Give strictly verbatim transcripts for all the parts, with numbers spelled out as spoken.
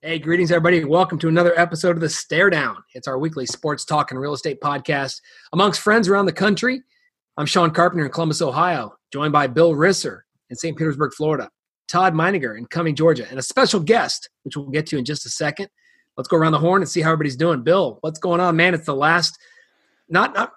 Hey, greetings, everybody. Welcome to another episode of The Staredown. It's our weekly sports talk and real estate podcast amongst friends around the country. I'm Sean Carpenter in Columbus, Ohio, joined by Bill Risser in Saint Petersburg, Florida, Todd Menninger in Cumming, Georgia, and a special guest, which we'll get to in just a second. Let's go around the horn and see how everybody's doing. Bill, what's going on, man? It's the last, not, not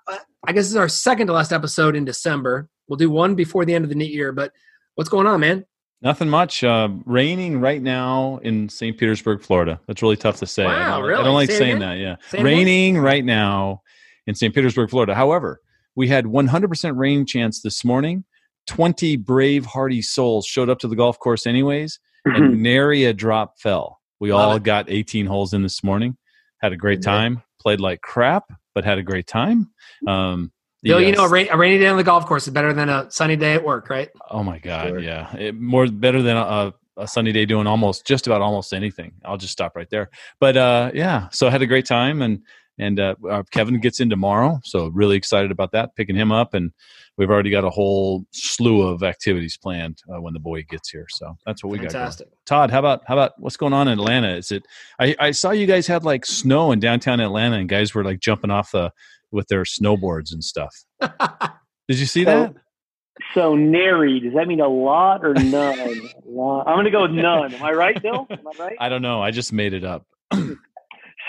I guess it's our second to last episode in December. We'll do one before the end of the new year, but what's going on, man? Nothing much. Uh, raining right now in Saint Petersburg, Florida. That's really tough to say. Wow, I don't, really? I don't like say saying that, yeah. Say raining again? Right now in Saint Petersburg, Florida. However, we had one hundred percent rain chance this morning. twenty brave, hardy souls showed up to the golf course anyways, mm-hmm. and nary a drop fell. We Love all it. Got eighteen holes in this morning. Had a great time. Played like crap, but had a great time. Um Bill, yes. You know, a, rain, a rainy day on the golf course is better than a sunny day at work, right? Oh, my God, sure. yeah. It, more better than a, a sunny day doing almost just about almost anything. I'll just stop right there. But, uh, yeah, so I had a great time, and and uh, Kevin gets in tomorrow, so really excited about that, picking him up, and we've already got a whole slew of activities planned uh, when the boy gets here. So that's what we Fantastic. got. Fantastic. Todd, how about how about what's going on in Atlanta? Is it? I, I saw you guys had, like, snow in downtown Atlanta, and guys were, like, jumping off the – with their snowboards and stuff. Did you see so, that? So nary. Does that mean a lot or none? I'm going to go with none. Am I right, Bill? Am I right? I don't know. I just made it up.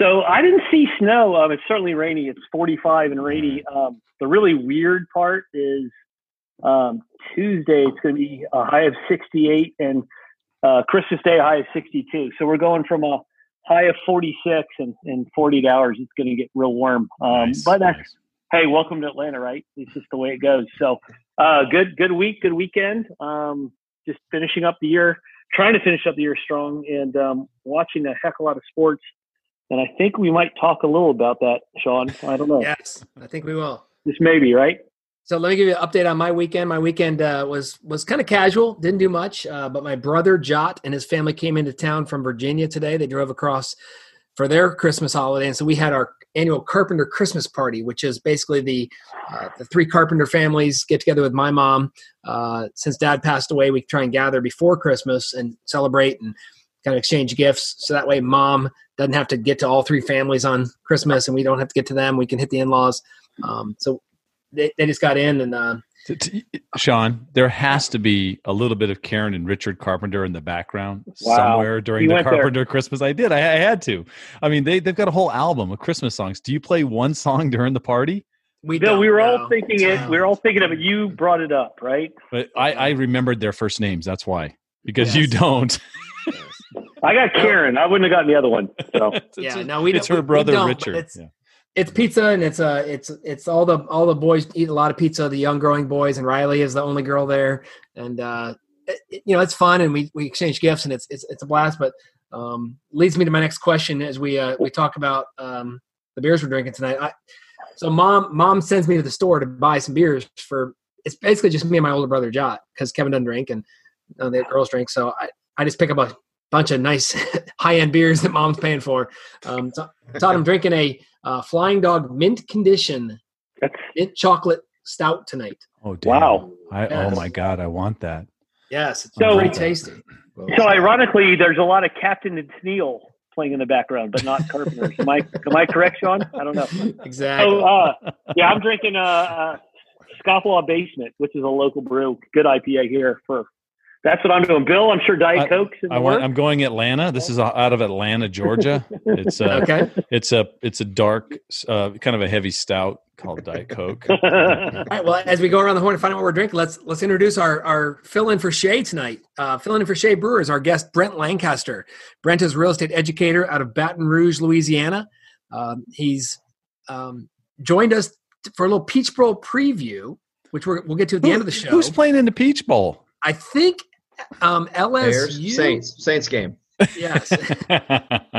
So I didn't see snow. Um, it's certainly rainy. It's forty-five and rainy. Um, the really weird part is um, Tuesday it's going to be a high of sixty-eight and uh, Christmas Day a high of sixty-two. So we're going from a high of forty-six and, and forty-eight hours. It's going to get real warm. Um, nice, but that's, nice. Hey, welcome to Atlanta, right? It's just the way it goes. So uh, good, good week, good weekend. Um, just finishing up the year, trying to finish up the year strong and um, watching a heck of a lot of sports. And I think we might talk a little about that, Sean. I don't know. Yes, I think we will. Just maybe, right? So let me give you an update on my weekend. My weekend uh, was was kind of casual, didn't do much, uh, but my brother Jot and his family came into town from Virginia today. They drove across for their Christmas holiday, and so we had our annual Carpenter Christmas party, which is basically the uh, the three Carpenter families get together with my mom. Uh, since Dad passed away, we try and gather before Christmas and celebrate and kind of exchange gifts, so that way Mom doesn't have to get to all three families on Christmas, and we don't have to get to them. We can hit the in-laws. Um, so. They, they just got in and uh, Sean, there has to be a little bit of Karen and Richard Carpenter in the background wow. somewhere during you the Carpenter there. Christmas. I did. I, I had to. I mean, they they've got a whole album of Christmas songs. Do you play one song during the party? We Bill, we were know. all thinking it. We were all thinking of it. You brought it up, right? But I, I remembered their first names. That's why. Because yes. you don't. I got Karen. I wouldn't have gotten the other one. So yeah, a, no, we. It's her we, brother we don't, Richard. It's pizza and it's uh it's it's all the all the boys eat a lot of pizza, the young growing boys, and Riley is the only girl there, and uh it, you know it's fun, and we, we exchange gifts, and it's it's it's a blast. But um leads me to my next question as we uh we talk about um the beers we're drinking tonight. I, so mom mom sends me to the store to buy some beers for it's basically just me and my older brother Jot because Kevin doesn't drink and uh, the girls drink, so I I just pick up a bunch of nice high-end beers that Mom's paying for. Um, Todd, I'm drinking a uh, Flying Dog Mint Condition Mint Chocolate Stout tonight. Oh, damn. Wow. I, yes. Oh, my God. I want that. Yes. It's so, very tasty. So, ironically, there's a lot of Captain and Tennille playing in the background, but not Carpenters. am, I, am I correct, Sean? I don't know. Exactly. So, uh, yeah, I'm drinking a uh, Scofflaw Basement, which is a local brew. Good I P A here for – That's what I'm doing, Bill. I'm sure Diet Coke's in the I want, I'm going Atlanta. This is out of Atlanta, Georgia. It's a, okay. It's a it's a dark, uh, kind of a heavy stout called Diet Coke. All right. Well, as we go around the horn and find out what we're drinking, let's let's introduce our our fill-in for Shea tonight. Uh, fill-in for Shea Brewer is our guest, Brent Lancaster. Brent is a real estate educator out of Baton Rouge, Louisiana. Um, he's um, joined us for a little Peach Bowl preview, which we're, we'll get to at the Who, end of the show. Who's playing in the Peach Bowl? I think. Um, L S U Bears, Saints Saints game. Yes,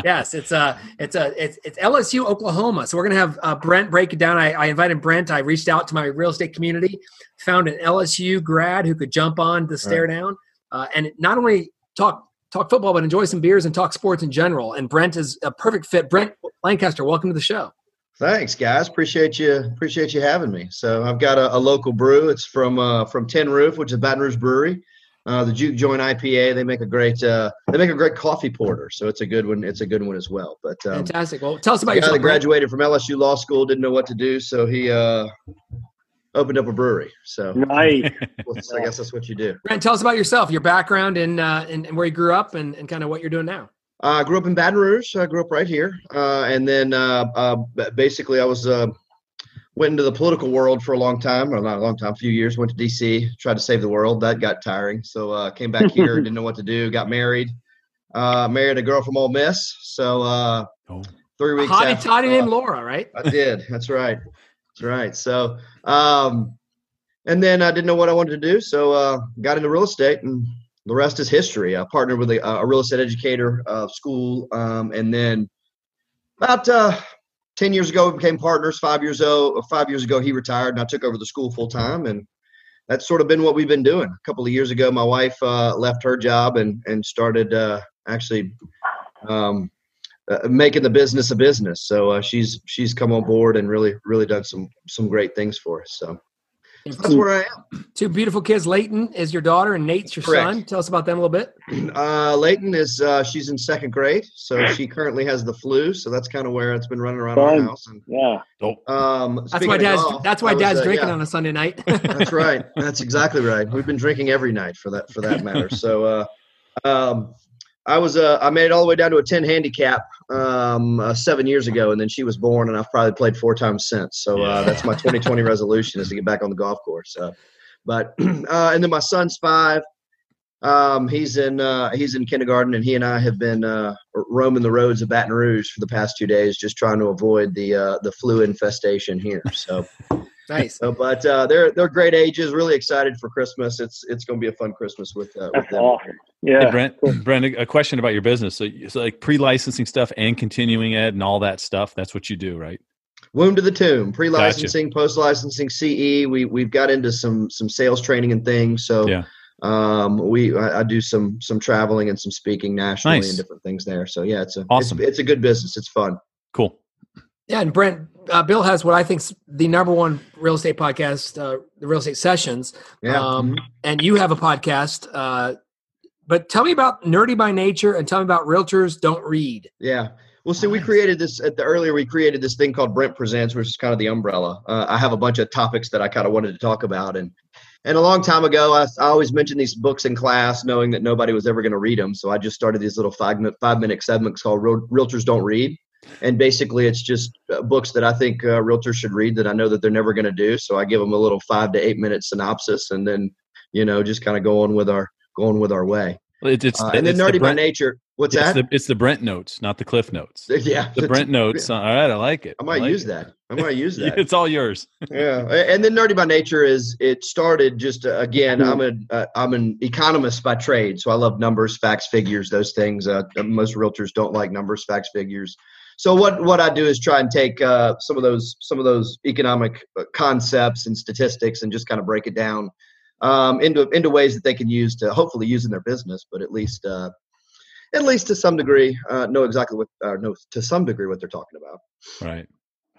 yes. It's a it's a it's, it's L S U Oklahoma. So we're gonna have uh, Brent break it down. I, I invited Brent. I reached out to my real estate community, found an L S U grad who could jump on the stare right. down uh, and not only talk talk football, but enjoy some beers and talk sports in general. And Brent is a perfect fit. Brent Lancaster, welcome to the show. Thanks, guys. Appreciate you. Appreciate you having me. So I've got a, a local brew. It's from uh, from Tin Roof, which is Baton Rouge Brewery. Uh, the Juke Joint I P A, they make a great uh, they make a great coffee porter, so it's a good one. It's a good one as well. But um, fantastic. Well, tell us about yourself. The guy that graduated from L S U Law School didn't know what to do, so he uh, opened up a brewery. So right, well, so I guess that's what you do. Brent, tell us about yourself, your background, and uh, and, and where you grew up, and, and kind of what you're doing now. I uh, grew up in Baton Rouge. I grew up right here, uh, and then uh, uh, basically I was. Uh, Went into the political world for a long time, or not a long time, a few years, went to D C, tried to save the world. That got tiring. So uh came back here, didn't know what to do, got married. Uh married a girl from Ole Miss. So uh oh. three weeks Hottie after. Toddy uh, named Laura, right? I did. That's right. That's right. So um and then I didn't know what I wanted to do. So uh got into real estate, and the rest is history. I partnered with a, a real estate educator of uh, school. Um and then about uh Ten years ago, we became partners. Five years ago, five years ago, he retired, and I took over the school full time. And that's sort of been what we've been doing. A couple of years ago, my wife uh, left her job and and started uh, actually um, uh, making the business a business. So uh, she's she's come on board and really really done some some great things for us. So, so that's where I am. Two beautiful kids. Leighton is your daughter, and Nate's your Correct. son. Tell us about them a little bit. Uh, Leighton is uh, she's in second grade, so she currently has the flu. So that's kind of where it's been running around Fun. our house. And, yeah, um, that's why dad's golf, that's why dad's was, uh, drinking yeah. on a Sunday night. That's right. That's exactly right. We've been drinking every night for that for that matter. So uh, um, I was uh, I made it all the way down to a ten handicap um, uh, seven years ago, and then she was born, and I've probably played four times since. So uh, yeah. that's my twenty twenty resolution, is to get back on the golf course. Uh, but uh, and then my son's five. Um, he's in uh, he's in kindergarten, and he and I have been uh, roaming the roads of Baton Rouge for the past two days, just trying to avoid the uh, the flu infestation here. So nice. So, but uh, they're they're great ages. Really excited for Christmas. It's it's going to be a fun Christmas with, uh, with them. Awesome. Yeah, hey, Brent. Brent, a question about your business. So, so like pre-licensing stuff and continuing ed and all that stuff. That's what you do, right? Womb to the tomb, pre-licensing, gotcha. Post-licensing, C E. We we've got into some some sales training and things. So. Yeah. Um, we, I, I do some, some traveling and some speaking nationally nice. and different things there. So yeah, it's a, awesome. it's, it's a good business. It's fun. Cool. Yeah. And Brent, uh, Bill has what I think's the number one real estate podcast, uh, the Real Estate Sessions. Yeah. Um, and you have a podcast, uh, but tell me about Nerdy by Nature, and tell me about Realtors Don't Read. Yeah. Well, see, we created this at the earlier, we created this thing called Brent Presents, which is kind of the umbrella. Uh, I have a bunch of topics that I kind of wanted to talk about, and, And a long time ago, I, I always mentioned these books in class, knowing that nobody was ever going to read them. So I just started these little five minute, five minute segments called Real, Realtors Don't Read. And basically, it's just uh, books that I think uh, realtors should read that I know that they're never going to do. So I give them a little five to eight minute synopsis, and then, you know, just kind of go on with our going with our way. It's, it's uh, and then it's Nerdy the Brent, by Nature. What's it's that? The, it's the Brent notes, not the Cliff Notes. Yeah, the Brent notes. All right, I like it. I might I like use it. that. I might use that. It's all yours. Yeah, and then Nerdy by Nature is it started just uh, again. Mm-hmm. I'm a uh, I'm an economist by trade, so I love numbers, facts, figures, those things. Uh, most realtors don't like numbers, facts, figures. So what what I do is try and take uh, some of those some of those economic concepts and statistics, and just kind of break it down. Um, into into ways that they can use to hopefully use in their business, but at least uh, at least to some degree uh, know exactly what uh, know to some degree what they're talking about. Right.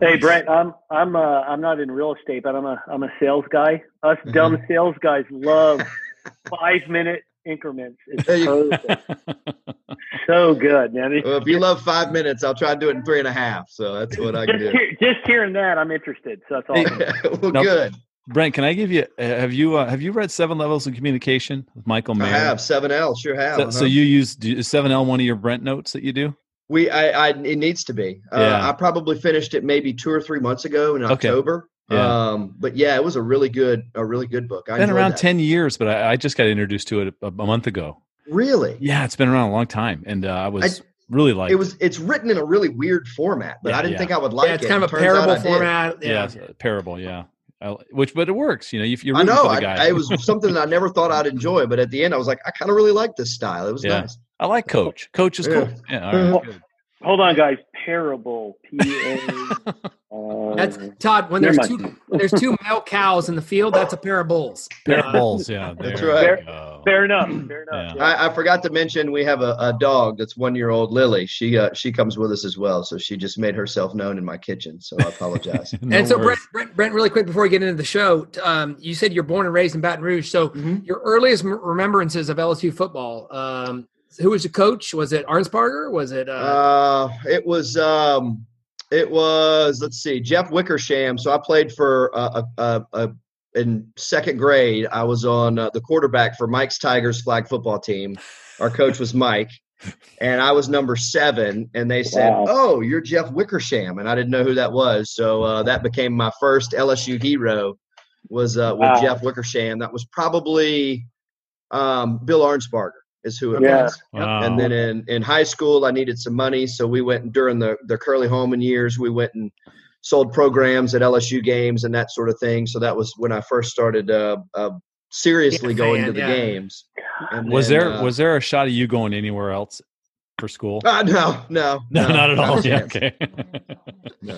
Hey Brent, I'm I'm uh, I'm not in real estate, but I'm a I'm a sales guy. Us mm-hmm. dumb sales guys love five minute increments. It's so good, man. Well, if you love five minutes, I'll try to do it in three and a half. So that's what I can just do. Hear, just hearing that, I'm interested. So that's awesome. Yeah, well, nope. good. Brent, can I give you? Have you uh, have you read Seven Levels of Communication with Michael Mayer? I have seven L, sure have. So, uh-huh. so you use do, is seven L one of your Brent notes that you do? We, I, I it needs to be. Uh, yeah. I probably finished it maybe two or three months ago in October. Okay. Yeah. Um, but yeah, it was a really good, a really good book. It's been around that. ten years, but I, I just got introduced to it a, a month ago. Really? Yeah, it's been around a long time, and uh, I was. I, Really like it was. It's written in a really weird format, but yeah, I didn't yeah. think I would like yeah, it's it. It's kind of a parable format. Yeah, yeah parable. Yeah, I, which but it works. You know, if you I know, for the guy. I, it was something that I never thought I'd enjoy, but at the end, I was like, I kind of really like this style. It was yeah. nice. I like Coach. Coach is yeah. cool. Yeah, all right, well, Hold on, guys. Parable. P A. Uh, that's Todd. When there's two, when there's two milk cows in the field, that's a pair of bulls. Pair of bulls, yeah. That's right. Fair, fair enough. Fair enough. Yeah. I, I forgot to mention we have a, a dog that's one year old, Lily. She uh, she comes with us as well, so she just made herself known in my kitchen. So I apologize. no and so Brent, Brent, Brent, really quick before we get into the show, um, you said you're born and raised in Baton Rouge. So mm-hmm. your earliest remembrances of L S U football. Um, Who was the coach? Was it Arnsparger? Was it? Uh... Uh, it was. Um, it was. Let's see, Jeff Wickersham. So I played for uh, uh, uh, in second grade. I was on uh, the quarterback for Mike's Tigers flag football team. Our coach was Mike, and I was number seven. And they said, wow. "Oh, you're Jeff Wickersham," and I didn't know who that was. So uh, that became my first L S U hero. Was uh, with wow. Jeff Wickersham. That was probably um, Bill Arnsparger. Is who it yeah. was. Wow. And then in, in high school, I needed some money. So we went during the, the Curley Hallman years, we went and sold programs at L S U games and that sort of thing. So that was when I first started uh, uh, seriously yeah, going man, to the yeah. games. And was then, there uh, was there a shot of you going anywhere else for school? Uh, no, no, no. No, not at all. Not yeah, okay. no.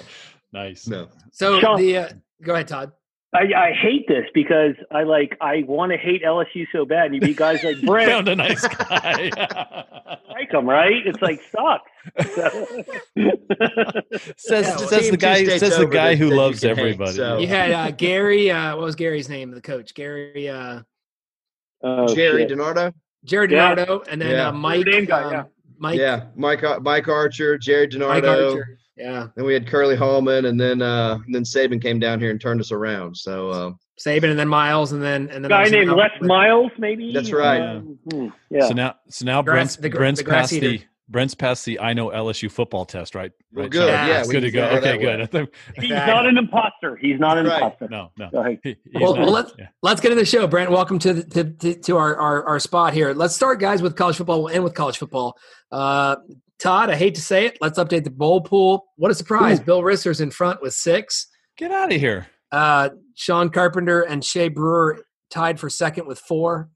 Nice. No. So, so the uh, go ahead, Todd. I, I hate this because I like I want to hate L S U so bad, and you beat guys like Brent. Found a nice guy. Like him, right? It's like sucks. So. says yeah, says the guy says the guy who loves everybody. Hate, so. You had uh, Gary. Uh, what was Gary's name? The coach, Gary. Uh, oh, Jerry shit. DiNardo. Jerry DiNardo, yeah. and then yeah. uh, Mike. Um, guy, yeah. Mike. Yeah, Mike. Mike Archer, Jerry DiNardo. Mike Archer. Yeah. Then we had Curley Hallman, and then uh, and then Saban came down here and turned us around. So uh, Saban, and then Miles, and then and then guy named Les Miles, maybe. That's right. Um, mm-hmm. Yeah. So now, so now Brent's the, Brent's the past eater. the Brent's past the I know L S U football test, right? We're right, good. Yeah, yeah good to go. Okay, good. Think, He's exactly. not an imposter. He's not an right. imposter. No, no. He, well, well, let's yeah. let's get into the show, Brent. Welcome to the, to, to to our our our spot here. Let's start, guys, with college football. We'll end with college football. Uh, Todd, I hate to say it. Let's update the bowl pool. What a surprise. Ooh. Bill Risser's in front with six. Get out of here. Uh, Sean Carpenter and Shea Brewer tied for second with four.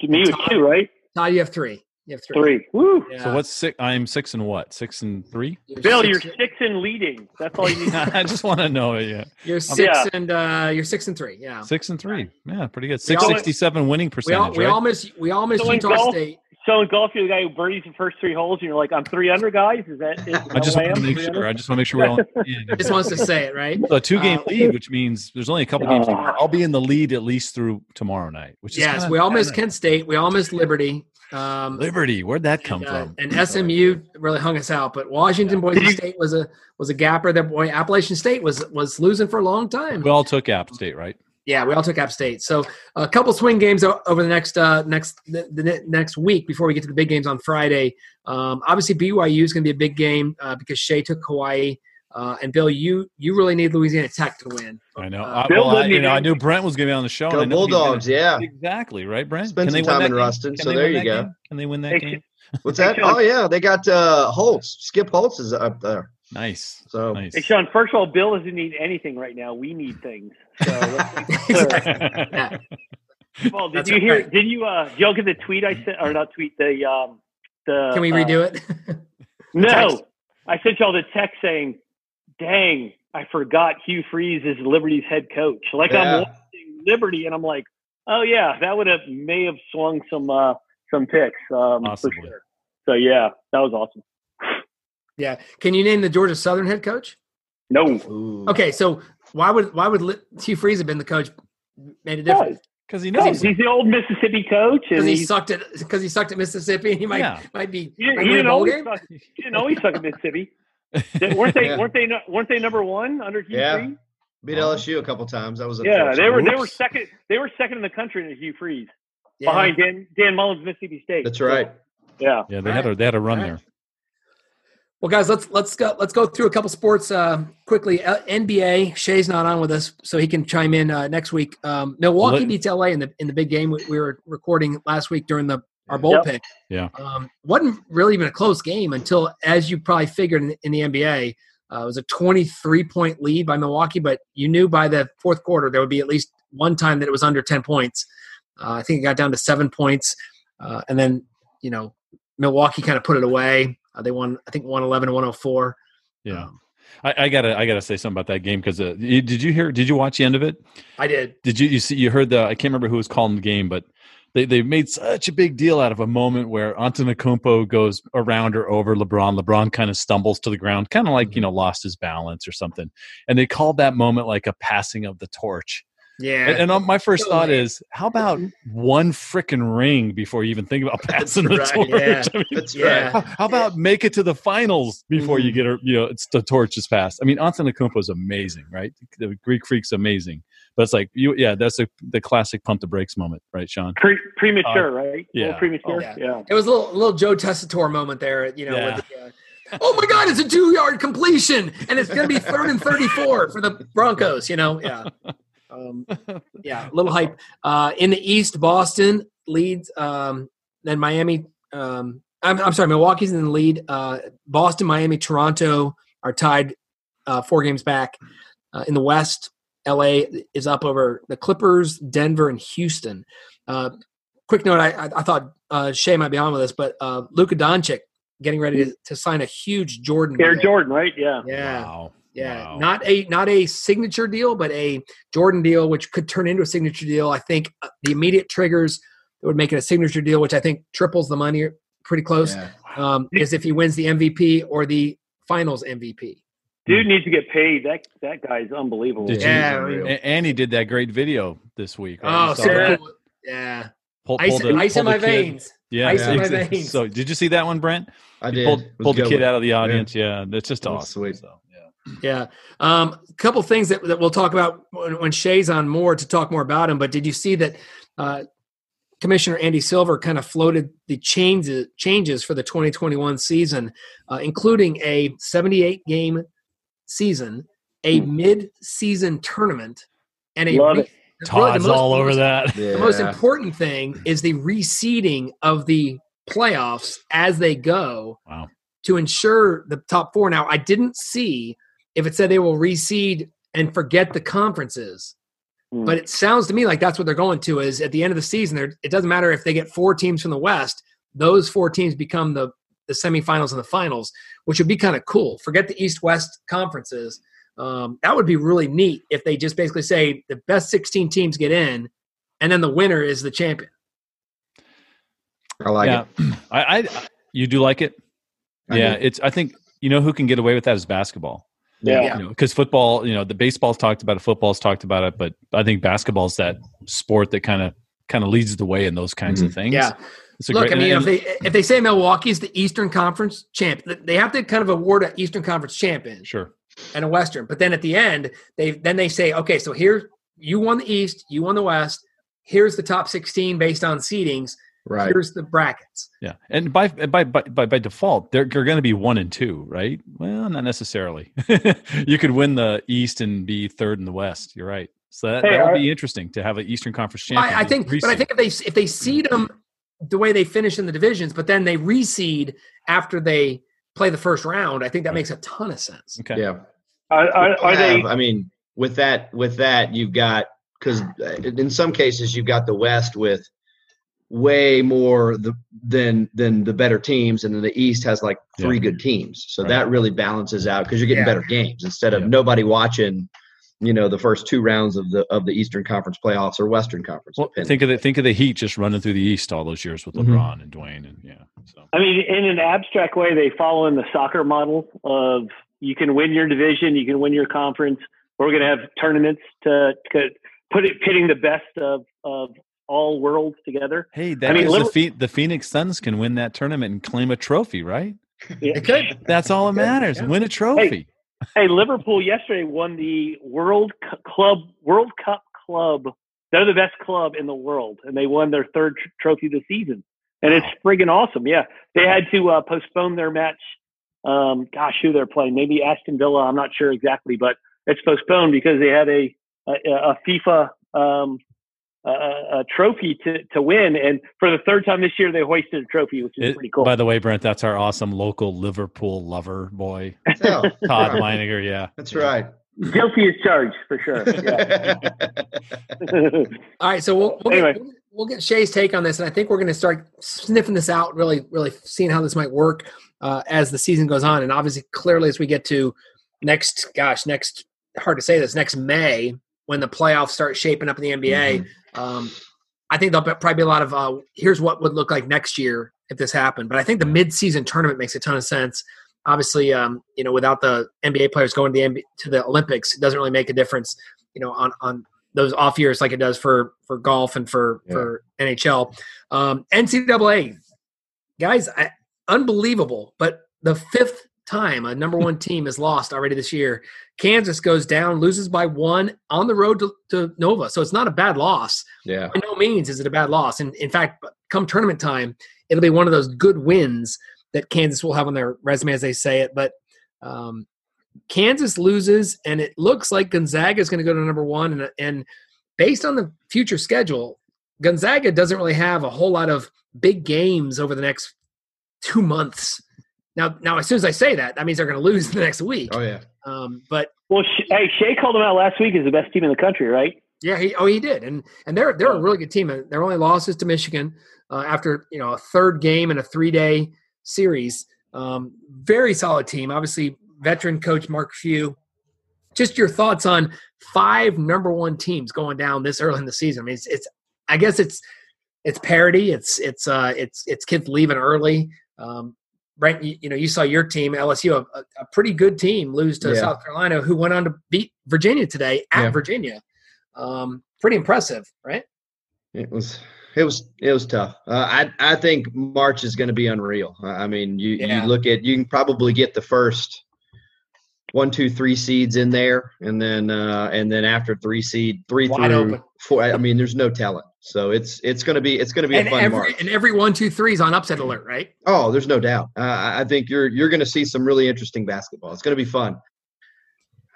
To me, with two, right? Todd, you have three. You have three. Three. Woo. Yeah. So what's six? I'm six and what? Six and three? You're Bill, six, you're six and leading. That's all you need. I just want to know it. Yeah. You're six yeah. and uh, you're six and three. Yeah. Six and three. Yeah, pretty good. six sixty-seven winning percentage. We all, we all right? miss. We all miss so Utah golf, State. So in golf, you're the guy who birdies the first three holes, and you're like, "I'm three under, guys." Is that? Is I just want to make sure. I just want to make sure we're all. In. Just wants to say it, right? So a two-game uh, lead, which means there's only a couple uh, games. Tomorrow. I'll be in the lead at least through tomorrow night. Which is yes, we all miss Kent State. We all miss Liberty. Um, Liberty, where'd that come and, uh, from? And S M U really hung us out, but Washington, yeah. Boise State was a was a gapper. That boy, Appalachian State was was losing for a long time. We all took App State, right? Yeah, we all took App State. So a couple swing games over the next uh, next the, the next week before we get to the big games on Friday. Um, obviously, B Y U is going to be a big game uh, because Shea took Hawaii. Uh, and Bill, you you really need Louisiana Tech to win. I know. Uh, Bill, well, I, you know, I knew Brent was going to be on the show. Go and Bulldogs, gonna, yeah, exactly right, Brent. Spend some time in Ruston. So there you go. Game? Can they win that they, game? What's that? Oh yeah, they got uh, Holtz. Skip Holtz is up there. Nice. So, nice. Hey, Sean, first of all, Bill doesn't need anything right now. We need things. So let's well, did That's you hear? Right. Did you? Uh, did y'all get the tweet I sent, or not tweet the um, the? Can we redo uh, it? No, I sent y'all the text saying. Dang, I forgot Hugh Freeze is Liberty's head coach. Like yeah. I'm watching Liberty, and I'm like, oh yeah, that would have may have swung some uh, some picks um, for sure. So yeah, that was awesome. Yeah, can you name the Georgia Southern head coach? No. Ooh. Okay, so why would why would Hugh Freeze have been the coach? Made a difference because he knows he's, he's the old Mississippi coach, and he sucked at because he sucked at Mississippi, and he might yeah. might be. He didn't, he didn't always suck, he didn't always suck at Mississippi. they, weren't they? Yeah. Weren't they? Weren't they number one under Hugh yeah. Freeze? Beat L S U a couple times. That was yeah. They were. Oops. They were second. They were second in the country under Hugh Freeze, yeah. behind Dan Dan Mullen's Mississippi State. That's right. So, yeah. Yeah. They All had right. a they had a run right. there. Well, guys, let's let's go let's go through a couple sports uh, quickly. Uh, N B A. Shea's not on with us, so he can chime in uh, next week. Um, Milwaukee Let, beats L A in the in the big game we, we were recording last week during the. Our bowl yep. pick. Yeah. Um, wasn't really even a close game until, as you probably figured in, in the N B A, uh, it was a twenty-three point lead by Milwaukee, but you knew by the fourth quarter there would be at least one time that it was under ten points. Uh, I think it got down to seven points. Uh, and then, you know, Milwaukee kind of put it away. Uh, they won, I think, one eleven to one oh four. Yeah. Um, I, I gotta, I gotta say something about that game because uh, did you hear? Did you watch the end of it? I did. Did you? You see? You heard the? I can't remember who was calling the game, but they they made such a big deal out of a moment where Antetokounmpo goes around or over LeBron. LeBron kind of stumbles to the ground, kind of like you know lost his balance or something, and they called that moment like a passing of the torch. Yeah. And, and my first thought is, how about one frickin' ring before you even think about passing the right, torch? Yeah. I mean, that's yeah. How, how about make it to the finals before mm-hmm. you get a, you know, it's the torch is passed. I mean, Antetokounmpo is amazing, right? The Greek Freak's amazing. But it's like, you, yeah, that's a, the classic pump the brakes moment, right, Sean? Pre- premature, uh, right? Yeah. Premature. Oh, yeah. yeah. It was a little, little Joe Tessitore moment there, you know, yeah. with the, uh, oh my God, it's a two yard completion and it's going to be third and thirty-four for the Broncos, you know? Yeah. Um, yeah, a little hype. Uh, in the East, Boston leads, um, then Miami. Um, I'm, I'm sorry, Milwaukee's in the lead. Uh, Boston, Miami, Toronto are tied uh, four games back. Uh, in the West, L A is up over the Clippers, Denver, and Houston. Uh, quick note, I, I, I thought uh, Shay might be on with us, but uh, Luka Doncic getting ready to, to sign a huge Jordan. Air Jordan, right? Yeah. Yeah. Wow. Yeah, wow. not a not a signature deal, but a Jordan deal, which could turn into a signature deal. I think the immediate triggers that would make it a signature deal, which I think triples the money pretty close, yeah. wow. um, is if he wins the M V P or the Finals M V P. Dude needs to get paid. That that guy is unbelievable. Did yeah, you, and he did that great video this week. Right? Oh, so that? Cool. yeah. Pull, ice pull the, ice in my kid. veins. Yeah, ice yeah. in my veins. So did you see that one, Brent? I did. He pulled, pulled the kid out of the audience. Yeah, yeah that's just that awesome. Sweet. So. Yeah. Um, a couple things that, that we'll talk about when, when Shay's on more to talk more about him. But did you see that uh, Commissioner Andy Silver kind of floated the changes, changes for the twenty twenty-one season, uh, including a seventy-eight game season, a mid-season tournament, and a re- – Todd's really all over that. Yeah. The most important thing is the reseeding of the playoffs as they go wow. to ensure the top four. Now, I didn't see – if it said they will reseed and forget the conferences. Mm. But it sounds to me like that's what they're going to is at the end of the season, it doesn't matter if they get four teams from the West, those four teams become the, the semifinals and the finals, which would be kind of cool. Forget the East-West conferences. Um, that would be really neat if they just basically say the best sixteen teams get in, and then the winner is the champion. I like yeah. it. I, I You do like it? I yeah, do. It's. I think you know who can get away with that is basketball. Yeah, because you know, football, you know, the baseball's talked about it, football's talked about it, but I think basketball's that sport that kind of kind of leads the way in those kinds mm-hmm. of things. Yeah, it's a look, great, I mean, and, if they if they say Milwaukee's the Eastern Conference champ, they have to kind of award an Eastern Conference champion, sure, and a Western. But then at the end, they then they say, okay, so here you won the East, you won the West. Here's the top sixteen based on seedings. Right. Here's the brackets. Yeah, and by by by by default, they're, they're going to be one and two, right? Well, not necessarily. You could win the East and be third in the West. You're right. So that hey, would be interesting to have an Eastern Conference champion. I, I think, but I think if they if they seed them the way they finish in the divisions, but then they reseed after they play the first round, I think that right. makes a ton of sense. Okay. Yeah. Are, are, are they? I mean, with that with that, you've got because in some cases you've got the West with. Way more the, than than the better teams, and then the East has like three yeah. good teams, so right. that really balances out because you're getting yeah. better games instead of yeah. nobody watching, you know, the first two rounds of the of the Eastern Conference playoffs or Western Conference. Well, think of the think of the Heat just running through the East all those years with mm-hmm. LeBron and Dwayne, and yeah. So I mean, in an abstract way, they follow in the soccer model of you can win your division, you can win your conference. We're going to have tournaments to, to put it pitting the best of of. all worlds together. Hey, that I mean, is the, the Phoenix Suns can win that tournament and claim a trophy, right? Yeah. They could. That's all that matters. Yeah. Win a trophy. Hey, hey, Liverpool yesterday won the World Club World Cup club. They're the best club in the world, and they won their third tr- trophy this season. And wow. it's friggin' awesome. Yeah, they had to uh, postpone their match. Um, gosh, who they're playing? Maybe Aston Villa. I'm not sure exactly, but it's postponed because they had a a, a FIFA. Um, A, a trophy to, to win, and for the third time this year they hoisted a trophy, which is it, pretty cool. By the way, Brent, that's our awesome local Liverpool lover boy, oh, Todd Menninger. Yeah, that's right. Guilty as charged for sure. Yeah. All right, so we'll we'll, anyway. get, we'll we'll get Shay's take on this, and I think we're going to start sniffing this out, really, really seeing how this might work. uh, as the season goes on. And obviously, clearly, as we get to next, gosh, next, hard to say this, next May, when the playoffs start shaping up in the N B A, mm-hmm. um, I think there'll probably be a lot of, uh, here's what would look like next year if this happened. But I think the midseason tournament makes a ton of sense. Obviously, um, you know, without the N B A players going to the N B A, to the Olympics, it doesn't really make a difference, you know, on, on those off years like it does for, for golf and for, yeah. for N H L. Um, N C double A, guys, I, unbelievable, but the fifth time a number one team has lost already this year. Kansas goes down, loses by one on the road to, to Nova. So it's not a bad loss. Yeah. By no means is it a bad loss. And in fact, come tournament time, it'll be one of those good wins that Kansas will have on their resume as they say it. But um, Kansas loses, and it looks like Gonzaga is going to go to number one. And, and based on the future schedule, Gonzaga doesn't really have a whole lot of big games over the next two months. Now, now, as soon as I say that, that means they're going to lose the next week. Oh yeah. Um, but well, hey, Shea called them out last week as the best team in the country, right? Yeah. He, oh, he did, and and they're they're a really good team. And their only losses to Michigan uh, after you know a third game in a three day series. Um, very solid team. Obviously, veteran coach Mark Few. Just your thoughts on five number one teams going down this early in the season? I mean, it's, it's I guess it's it's parity. It's it's uh, it's it's kids leaving early. Um, Brent, you, you know, you saw your team, L S U, a, a pretty good team, lose to yeah. South Carolina, who went on to beat Virginia today at yeah. Virginia. Um, pretty impressive, right? It was, it was, it was tough. Uh, I, I think March is going to be unreal. I mean, you, yeah. you look at, you can probably get the first one, two, three seeds in there, and then, uh, and then after three seed, three Wide through open. four. I mean, there's no talent. So it's it's going to be it's going to be and a fun every, March. And every one, two, three is on upset alert, right? Oh, there's no doubt. Uh, I think you're you're going to see some really interesting basketball. It's going to be fun.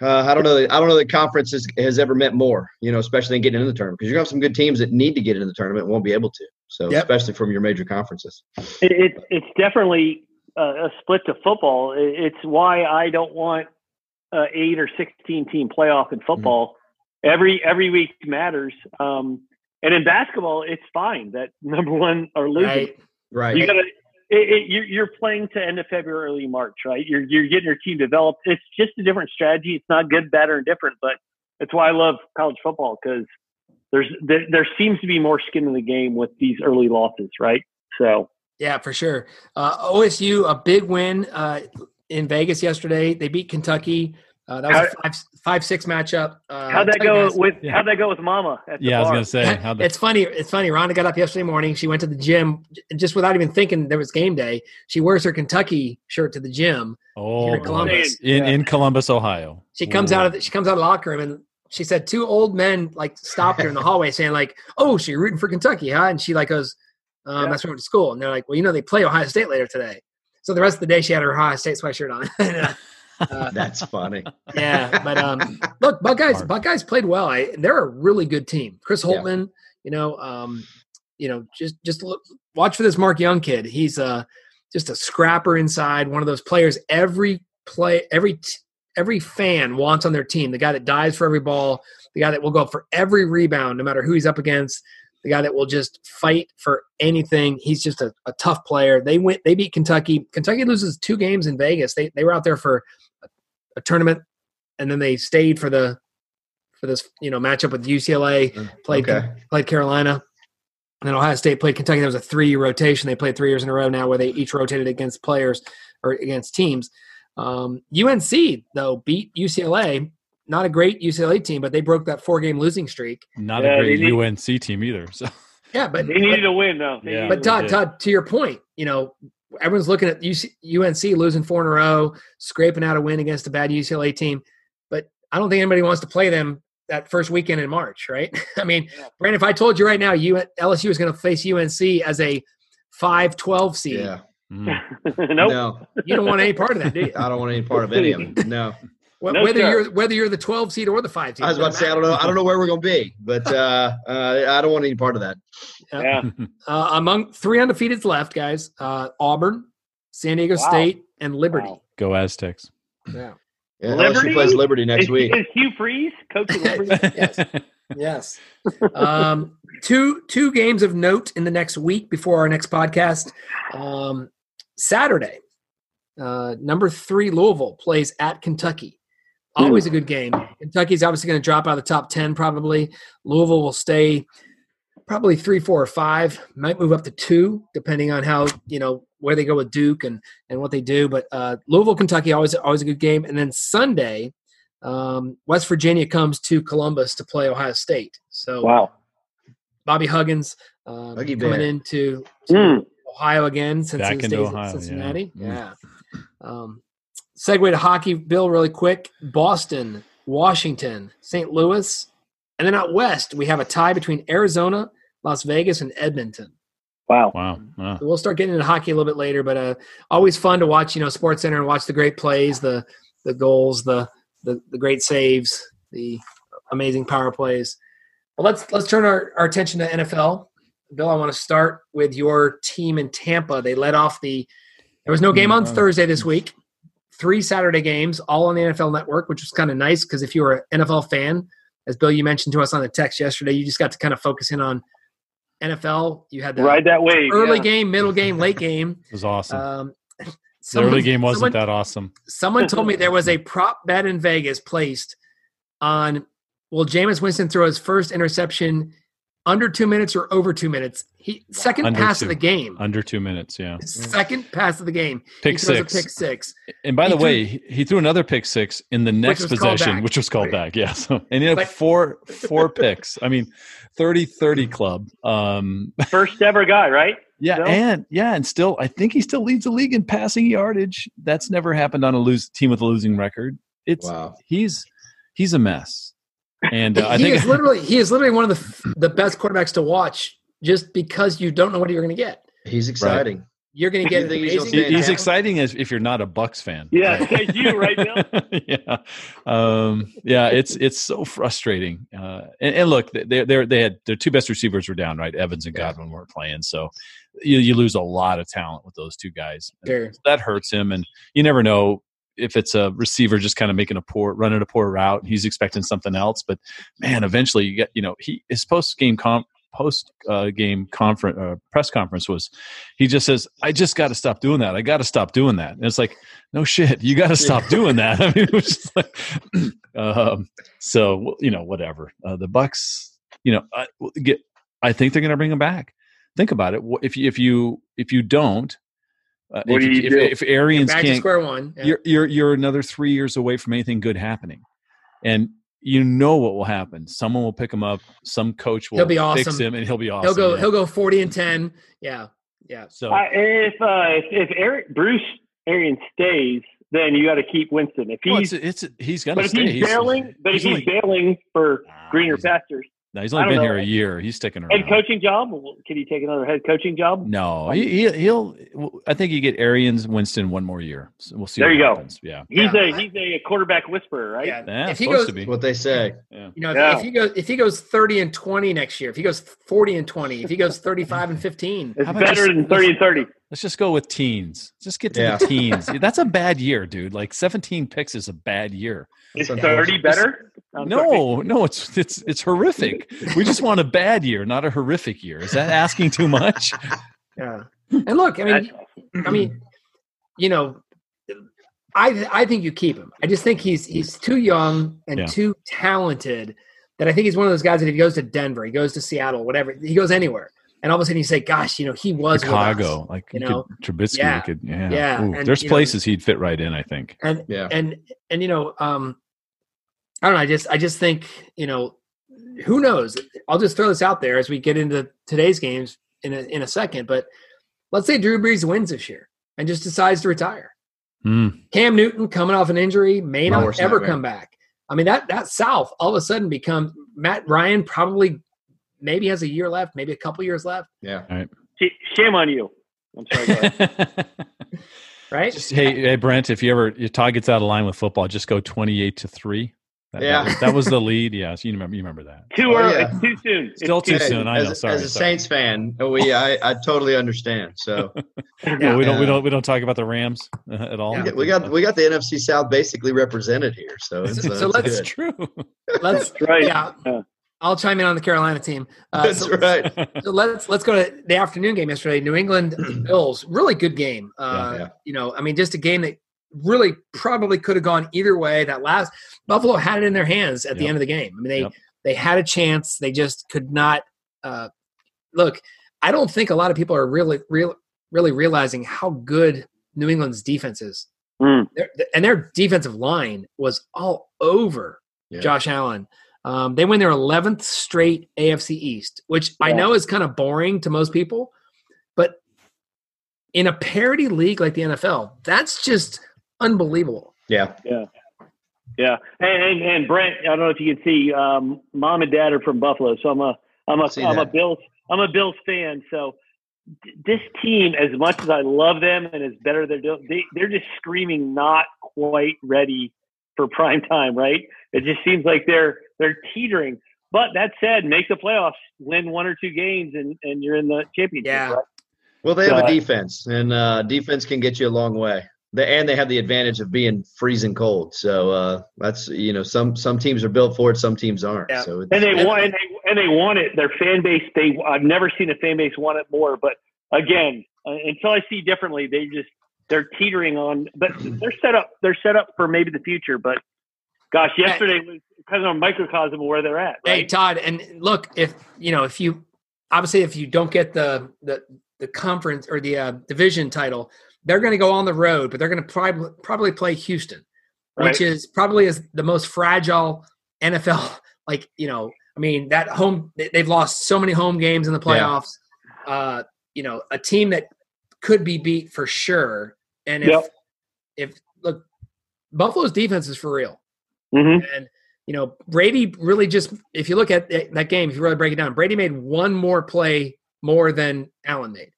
Uh, I don't know. That, I don't know that conference has, has ever meant more, you know, especially in getting into the tournament, because you're going to have some good teams that need to get into the tournament and won't be able to. So yep. especially from your major conferences. It, it it's definitely a split to football. It's why I don't want a eight or sixteen team playoff in football. Mm-hmm. Every every week matters. Um, And in basketball, it's fine that number one are losing. Right, right. You gotta, it, it, you're playing to end of February, early March, right? You're you're getting your team developed. It's just a different strategy. It's not good, bad, or different, but that's why I love college football, because there's there, there seems to be more skin in the game with these early losses, right? So yeah, for sure. Uh, O S U, a big win uh, in Vegas yesterday. They beat Kentucky. Uh, that was how, a five six matchup. Uh, how'd that go guys, with yeah. How'd that go with Mama? At the yeah, bar? I was gonna say. How'd that- it's funny. It's funny. Rhonda got up yesterday morning. She went to the gym just without even thinking there was game day. She wears her Kentucky shirt to the gym. Oh, here in Columbus, in, yeah. in Columbus, Ohio. She comes Ooh. out of the, she comes out of the locker room, and she said two old men like stopped her in the hallway saying like, "Oh, so you're rooting for Kentucky, huh?" And she like goes, um, yeah. "That's where I went to school." And they're like, "Well, you know, they play Ohio State later today." So the rest of the day, she had her Ohio State sweatshirt on. Uh, That's funny. Yeah, but um, look, Buckeyes. Buckeyes played well. I, they're a really good team. Chris Holtman, yeah. you know, um, you know, just just look, watch for this Mark Young kid. He's uh, just a scrapper inside. One of those players every play, every every fan wants on their team. The guy that dives for every ball. The guy that will go for every rebound, no matter who he's up against. The guy that will just fight for anything. He's just a, a tough player. They went. They beat Kentucky. Kentucky loses two games in Vegas. They they were out there for a tournament, and then they stayed for the for this you know matchup with U C L A. Played okay. played Carolina, and then Ohio State played Kentucky. There was a three year rotation. They played three years in a row now, where they each rotated against players or against teams. Um, U N C though beat U C L A. Not a great U C L A team, but they broke that four game losing streak. Not yeah, a great need, U N C team either. So yeah, but they needed a win though. They yeah, but Todd, Todd, to your point, you know. Everyone's looking at U C, U N C losing four in a row, scraping out a win against a bad U C L A team. But I don't think anybody wants to play them that first weekend in March, right? I mean, yeah. Brandon, if I told you right now U L S U is going to face U N C as a five twelve seed. Yeah. Mm. nope. No. You don't want any part of that, do you? I don't want any part of any of them, no. Well, no whether sure. you're whether you're the twelve seed or the five seed. I was about to say I don't know I don't know where we're going to be, but uh, uh, I don't want any part of that. Yeah. uh, among three undefeateds left, guys: uh, Auburn, San Diego wow. State, and Liberty. Wow. Go Aztecs! Yeah. yeah Liberty L S U plays Liberty next is, week. Is Hugh Freeze coaching Liberty? yes. Yes. Um, two two games of note in the next week before our next podcast. Um, Saturday, Uh, number three, Louisville plays at Kentucky. Always a good game. Kentucky's obviously going to drop out of the top ten probably. Louisville will stay probably three, four, or five. Might move up to two depending on how, you know, where they go with Duke and, and what they do. But uh, Louisville, Kentucky, always always a good game. And then Sunday, um, West Virginia comes to Columbus to play Ohio State. So wow, Bobby Huggins um, coming bear. into to mm. Ohio again since Back he stays Ohio, at Cincinnati. Yeah. yeah. Um, segue to hockey, Bill, really quick. Boston, Washington, Saint Louis, and then out west we have a tie between Arizona, Las Vegas, and Edmonton. Wow, wow! wow. So we'll start getting into hockey a little bit later, but uh, always fun to watch. You know, SportsCenter and watch the great plays, the the goals, the the, the great saves, the amazing power plays. Well, let's let's turn our, our attention to N F L. Bill, I want to start with your team in Tampa. They led off the. There was no game on Thursday this week. Three Saturday games, all on the N F L Network, which was kind of nice because if you were an N F L fan, as Bill, you mentioned to us on the text yesterday, you just got to kind of focus in on N F L. You had the Ride that wave, early yeah. game, middle game, late game. It was awesome. Um, someone, the early game wasn't someone, that awesome. Someone told me there was a prop bet in Vegas placed on, will Jameis Winston throw his first interception under two minutes or over two minutes? He second under pass two. of the game. Under two minutes, yeah. Second pass of the game. Pick he throws six. A pick six. And by he the threw, way, he threw another pick six in the next which possession, which was called back. Yeah. So, and he had but, four four picks. I mean, thirty thirty club. Um, First ever guy, right? Yeah, so? and yeah, and still, I think he still leads the league in passing yardage. That's never happened on a lose team with a losing record. It's wow. he's he's a mess. And uh, I he think is literally he is literally one of the the best quarterbacks to watch, just because you don't know what you're going to get. He's exciting. Right. You're going to get amazing. He's, he's exciting as if you're not a Bucks fan. Yeah, right? you right now. yeah, um, yeah. It's it's so frustrating. Uh, and, and look, they they they had their two best receivers were down. Right, Evans and Godwin yeah. weren't playing, so you you lose a lot of talent with those two guys. Sure. That hurts him, and you never know. If it's a receiver just kind of making a poor, running a poor route, he's expecting something else. But man, eventually you get, you know, he his post game comp, post uh, game conference uh, press conference was, he just says, "I just got to stop doing that. I got to stop doing that." And it's like, no shit, you got to stop doing that. I mean, it was just like, um, so you know, whatever. Uh, the Bucks, you know, I, get. I think they're going to bring him back. Think about it. If you, if you if you don't. Uh, what if, do you if, do? If, if Arians you're back can't, to square one, yeah. you're, you're you're another three years away from anything good happening, and you know what will happen. Someone will pick him up. Some coach will he'll be awesome. fix him, and he'll be awesome. He'll go. Yeah. He'll go forty and ten. Yeah, yeah. So I, if uh, if, if Eric, Bruce Arians stays, then you got to keep Winston. If he's well, it's, it's he's gonna but stay. If he's bailing, he's, but he's if he's only, bailing for nah, greener pastures. No, he's only been know. here a year. He's sticking around. Head coaching job? Can he take another head coaching job? No, he, he'll. I think you get Arians, Winston one more year. So we'll see. There what you happens. go. Yeah, he's yeah. a he's a quarterback whisperer, right? Yeah, yeah if he goes, to be. what they say. Yeah. You know, if, yeah. if he goes, if he goes thirty and twenty next year, if he goes forty and twenty, if he goes thirty-five and fifteen, it's better just, than thirty and thirty. Let's just go with teens. Just get to yeah. the teens. That's a bad year, dude. Like seventeen picks is a bad year. Is thirty better? I'm no, sorry. no, it's it's it's horrific. We just want a bad year, not a horrific year. Is that asking too much? Yeah. And look, I mean, I mean, you know, I I think you keep him. I just think he's he's too young and yeah. too talented that I think he's one of those guys that if he goes to Denver, he goes to Seattle, whatever, he goes anywhere. And all of a sudden, you say, "Gosh, you know, he was Chicago, with us. like you know, could, Trubisky, yeah, could, yeah." yeah. Ooh, and, there's places know, he'd fit right in, I think. And yeah. and and you know, um, I don't know. I just I just think you know, who knows? I'll just throw this out there as we get into today's games in a, in a second. But let's say Drew Brees wins this year and just decides to retire. Mm. Cam Newton coming off an injury may no, not ever not, come back. I mean that that South all of a sudden becomes Matt Ryan probably. Maybe has a year left, maybe a couple years left. Yeah. All right. Shame on you. I'm sorry. right? Just, hey, hey, Brent, if you ever your Todd gets out of line with football, just go twenty-eight to three. That, yeah. That was, that was the lead. Yeah. So you remember, you remember that. Too early. Oh, yeah. It's too soon. Still it's too soon. soon. I as, know. Sorry. As a sorry. Saints fan, we I, I totally understand. So yeah. well, we don't we don't we don't talk about the Rams uh, at all. Yeah. We got we got the N F C South basically represented here. So it's, so, uh, so it's let's good. true. Let's right. Yeah. yeah. I'll chime in on the Carolina team. Uh, That's so, right. So let's let's go to the afternoon game yesterday. New England Bills, really good game. Uh, yeah, yeah. You know, I mean, just a game that really probably could have gone either way. That last Buffalo had it in their hands at yep. the end of the game. I mean, they yep. they had a chance. They just could not. Uh, look, I don't think a lot of people are really, really, really realizing how good New England's defense is, mm. their, and their defensive line was all over yeah. Josh Allen. Um, they win their eleventh straight A F C East, which yeah. I know is kind of boring to most people, but in a parity league like the N F L, that's just unbelievable. Yeah. Yeah. Yeah. And, and, and Brent, I don't know if you can see, um, mom and dad are from Buffalo. So I'm a, I'm a, I'm that. a Bills, I'm a Bills fan. So d- this team, as much as I love them and as better they're doing, they, they're just screaming, not quite ready for prime time. Right. It just seems like they're, they're teetering, but that said, make the playoffs, win one or two games, and, and you're in the championship. Yeah. Right? Well, they have so, a defense, and uh, defense can get you a long way. They, and they have the advantage of being freezing cold. So uh, that's you know some some teams are built for it, some teams aren't. Yeah. So and they want and they, and they want it. Their fan base, they I've never seen a fan base want it more. But again, uh, until I see differently, they just they're teetering on. But they're set up. They're set up for maybe the future, but. Gosh, yesterday was kind of a microcosm of where they're at. Right? Hey, Todd, and look, if you know, if you obviously if you don't get the the, the conference or the uh, division title, they're going to go on the road, but they're going to probably probably play Houston, right. which is probably is the most fragile N F L. Like you know, I mean that home they've lost so many home games in the playoffs. Yeah. Uh, you know, a team that could be beat for sure. And if yep. if look, Buffalo's defense is for real. Mm-hmm. And, you know, Brady really just – if you look at that game, if you really break it down, Brady made one more play more than Allen made.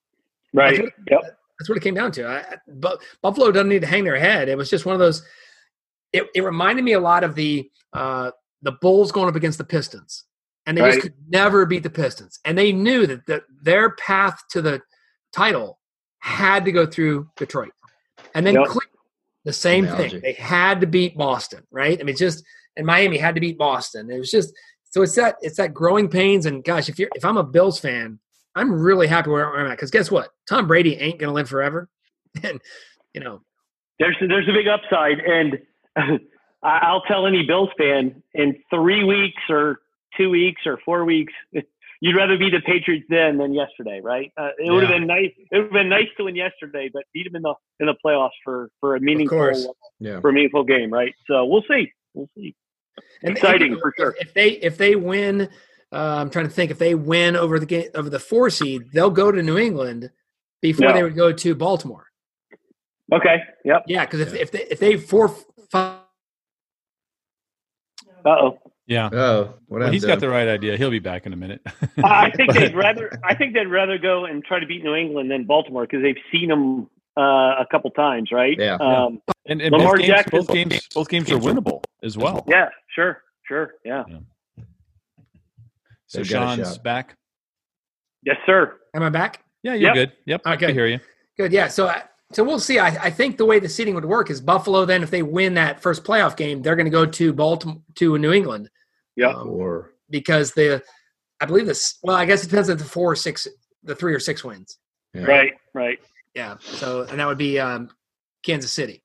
Right. That's what, yep. that's what it came down to. I, but Buffalo doesn't need to hang their head. It was just one of those it, – it reminded me a lot of the uh, the Bulls going up against the Pistons. And they right. just could never beat the Pistons. And they knew that the, their path to the title had to go through Detroit. And then yep. Cleveland. The same analogy. Thing. They had to beat Boston, right? I mean, just and Miami had to beat Boston. It was just so it's that it's that growing pains. And gosh, if you're if I'm a Bills fan, I'm really happy where I'm at because guess what? Tom Brady ain't gonna live forever, and you know, there's there's a big upside. And I'll tell any Bills fan in three weeks or two weeks or four weeks, you'd rather be the Patriots then than yesterday, right? Uh, it yeah. would have been nice. It would have been nice to win yesterday, but beat them in the in the playoffs for, for a meaningful yeah. for a meaningful game, right? So we'll see. We'll see. And exciting if, for sure. If they if they win, uh, I'm trying to think. If they win over the game, over the four seed, they'll go to New England before no. they would go to Baltimore. Okay. Yep. Yeah, because if yeah. if they if they four five. Uh oh. Yeah. Oh, well, he's got the right idea. He'll be back in a minute. I think they'd rather. I think they'd rather go and try to beat New England than Baltimore because they've seen them uh, a couple times, right? Yeah. Um, and and Lamar both, Jackson, games, both games, both games are winnable as well. Yeah. Sure. Sure. Yeah. yeah. So Sean's back. Yes, sir. Am I back? Yeah, you're yep. good. Yep. Okay. I hear you. Good. Yeah. So. I, So we'll see. I, I think the way the seeding would work is Buffalo. Then, if they win that first playoff game, they're going to go to Baltimore to New England. Yeah, um, or because the, I believe this. Well, I guess it depends on the four or six, the three or six wins. Yeah. Right, right. Yeah. So, and that would be um, Kansas City.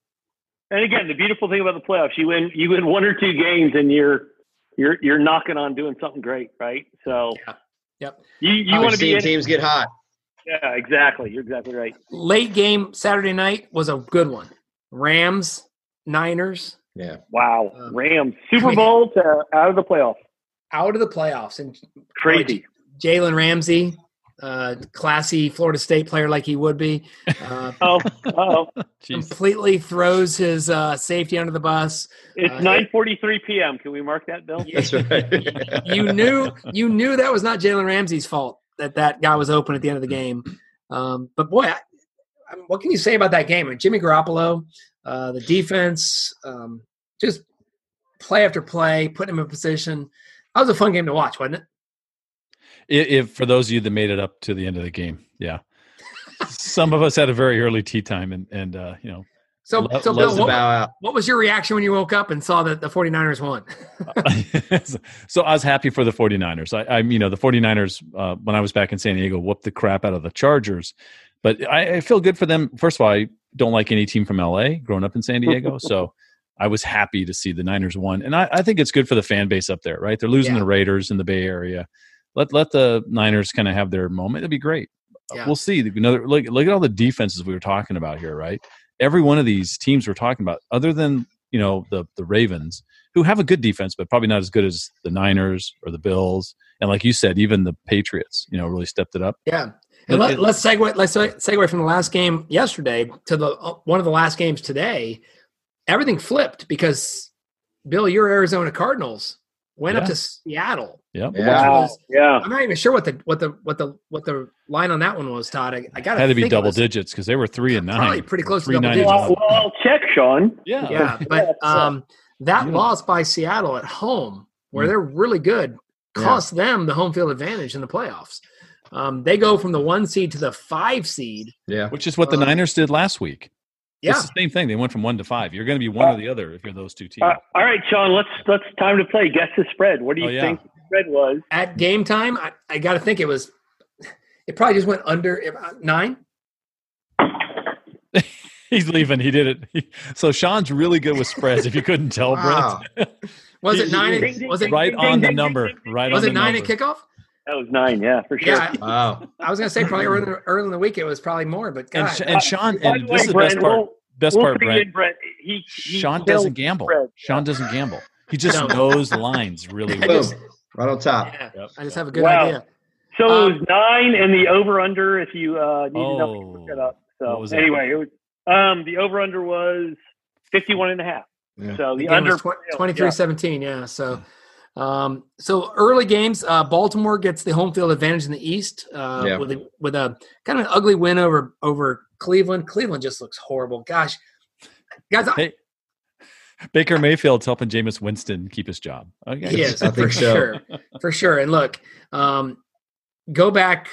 And again, the beautiful thing about the playoffs, you win, you win one or two games, and you're you're you're knocking on doing something great, right? So, yeah. Yep. You you want to be in teams get hot. Yeah, exactly. You're exactly right. Late game Saturday night was a good one. Rams, Niners. Yeah. Wow. Um, Rams. Super Bowl I mean, to out of the playoffs. Out of the playoffs. And crazy. Jalen Ramsey, uh, classy Florida State player like he would be. Uh, oh, oh. Completely throws his uh, safety under the bus. It's uh, nine forty-three p.m. Can we mark that, Bill? That's right. you knew you knew that was not Jalen Ramsey's fault. That that guy was open at the end of the game, um, but boy, I, I, what can you say about that game? I mean, Jimmy Garoppolo, uh, the defense, um, just play after play, putting him in position. That was a fun game to watch, wasn't it? If for those of you that made it up to the end of the game, yeah, some of us had a very early tea time, and and uh, you know, So, Lo- so Bill, what, what was your reaction when you woke up and saw that the 49ers won? So I was happy for the 49ers. I, I you know, the 49ers, uh, when I was back in San Diego, whooped the crap out of the Chargers. But I, I feel good for them. First of all, I don't like any team from L A, growing up in San Diego. So I was happy to see the Niners won. And I, I think it's good for the fan base up there, right? They're losing yeah. the Raiders in the Bay Area. Let let the Niners kind of have their moment. It'd be great. Yeah. We'll see. Another look, look at all the defenses we were talking about here, right? Every one of these teams we're talking about, other than, you know, the the Ravens, who have a good defense, but probably not as good as the Niners or the Bills. And like you said, even the Patriots, you know, really stepped it up. Yeah. And let, let's segue. Let's segue from the last game yesterday to the uh, one of the last games today. Everything flipped because, Bill, your Arizona Cardinals went yeah. up to Seattle. Yep. Yeah, was, yeah. I'm not even sure what the what the what the what the line on that one was, Todd. I, I got had to be double was, digits because they were three and nine. Probably pretty close to double digits. Well, well, I'll check, Sean. Yeah, yeah. But um, that yeah. loss by Seattle at home, where they're really good, cost yeah. them the home field advantage in the playoffs. Um, they go from the one seed to the five seed. Yeah, which is what the um, Niners did last week. Yeah, it's the same thing. They went from one to five. You're going to be one uh, or the other if you're those two teams. Uh, all right, Sean, let's let's time to play. Guess the spread. What do you oh, yeah. think the spread was at game time? I, I got to think it was. It probably just went under nine. He's leaving. He did it. He, so Sean's really good with spreads. If you couldn't tell, wow. Brent, was it nine? At, was it right on the number? Right. Was on it the nine number. At kickoff? That was nine, yeah, for sure. Yeah, wow. I was going to say probably early, early in the week it was probably more, but God. And, and Sean, and this way, is the Brent, best part, we'll, best we'll part Brent. Brent. He, he Sean doesn't gamble. Brent. Sean doesn't gamble. He just knows lines really well. Just, right on top. Yeah, yep. I just have a good wow. idea. So um, it was nine and the over-under, if you uh, needed oh, to look it up. So anyway, it was, um, the over-under was fifty-one and a half. Yeah. So the, the under was twenty-three seventeen, yeah. yeah, so... Um, so early games, uh, Baltimore gets the home field advantage in the East, uh, yeah. with a, with a kind of an ugly win over, over Cleveland. Cleveland just looks horrible. Gosh, guys, hey, I, Baker Mayfield's helping Jameis Winston keep his job. Okay. Yes, I think for so. sure. For sure. And look, um, go back,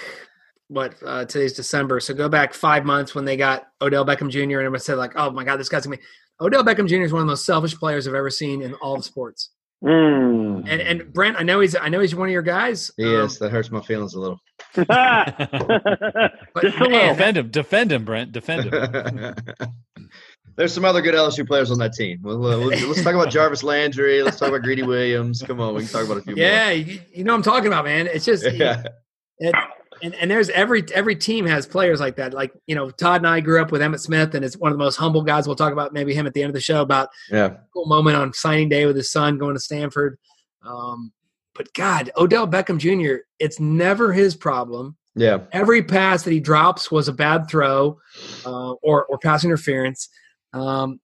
what, uh, today's December. So go back five months when they got Odell Beckham Junior and everyone said like, oh my God, this guy's gonna be Odell Beckham Junior is one of the most selfish players I've ever seen in all of sports. Mm. And and Brent, I know he's I know he's one of your guys. Yes, um, that hurts my feelings a little. Just a little. Defend him, defend him, Brent, defend him. There's some other good L S U players on that team. We'll, uh, let's talk about Jarvis Landry. Let's talk about Greedy Williams. Come on, we can talk about a few. Yeah, more. You, you know what I'm talking about, man. It's just, yeah. it, and and there's every every team has players like that. Like you know, Todd and I grew up with Emmitt Smith, and it's one of the most humble guys. We'll talk about maybe him at the end of the show about yeah. cool moment on signing day with his son going to Stanford. Um, but God, Odell Beckham Junior, it's never his problem. Yeah, every pass that he drops was a bad throw uh, or or pass interference. Um,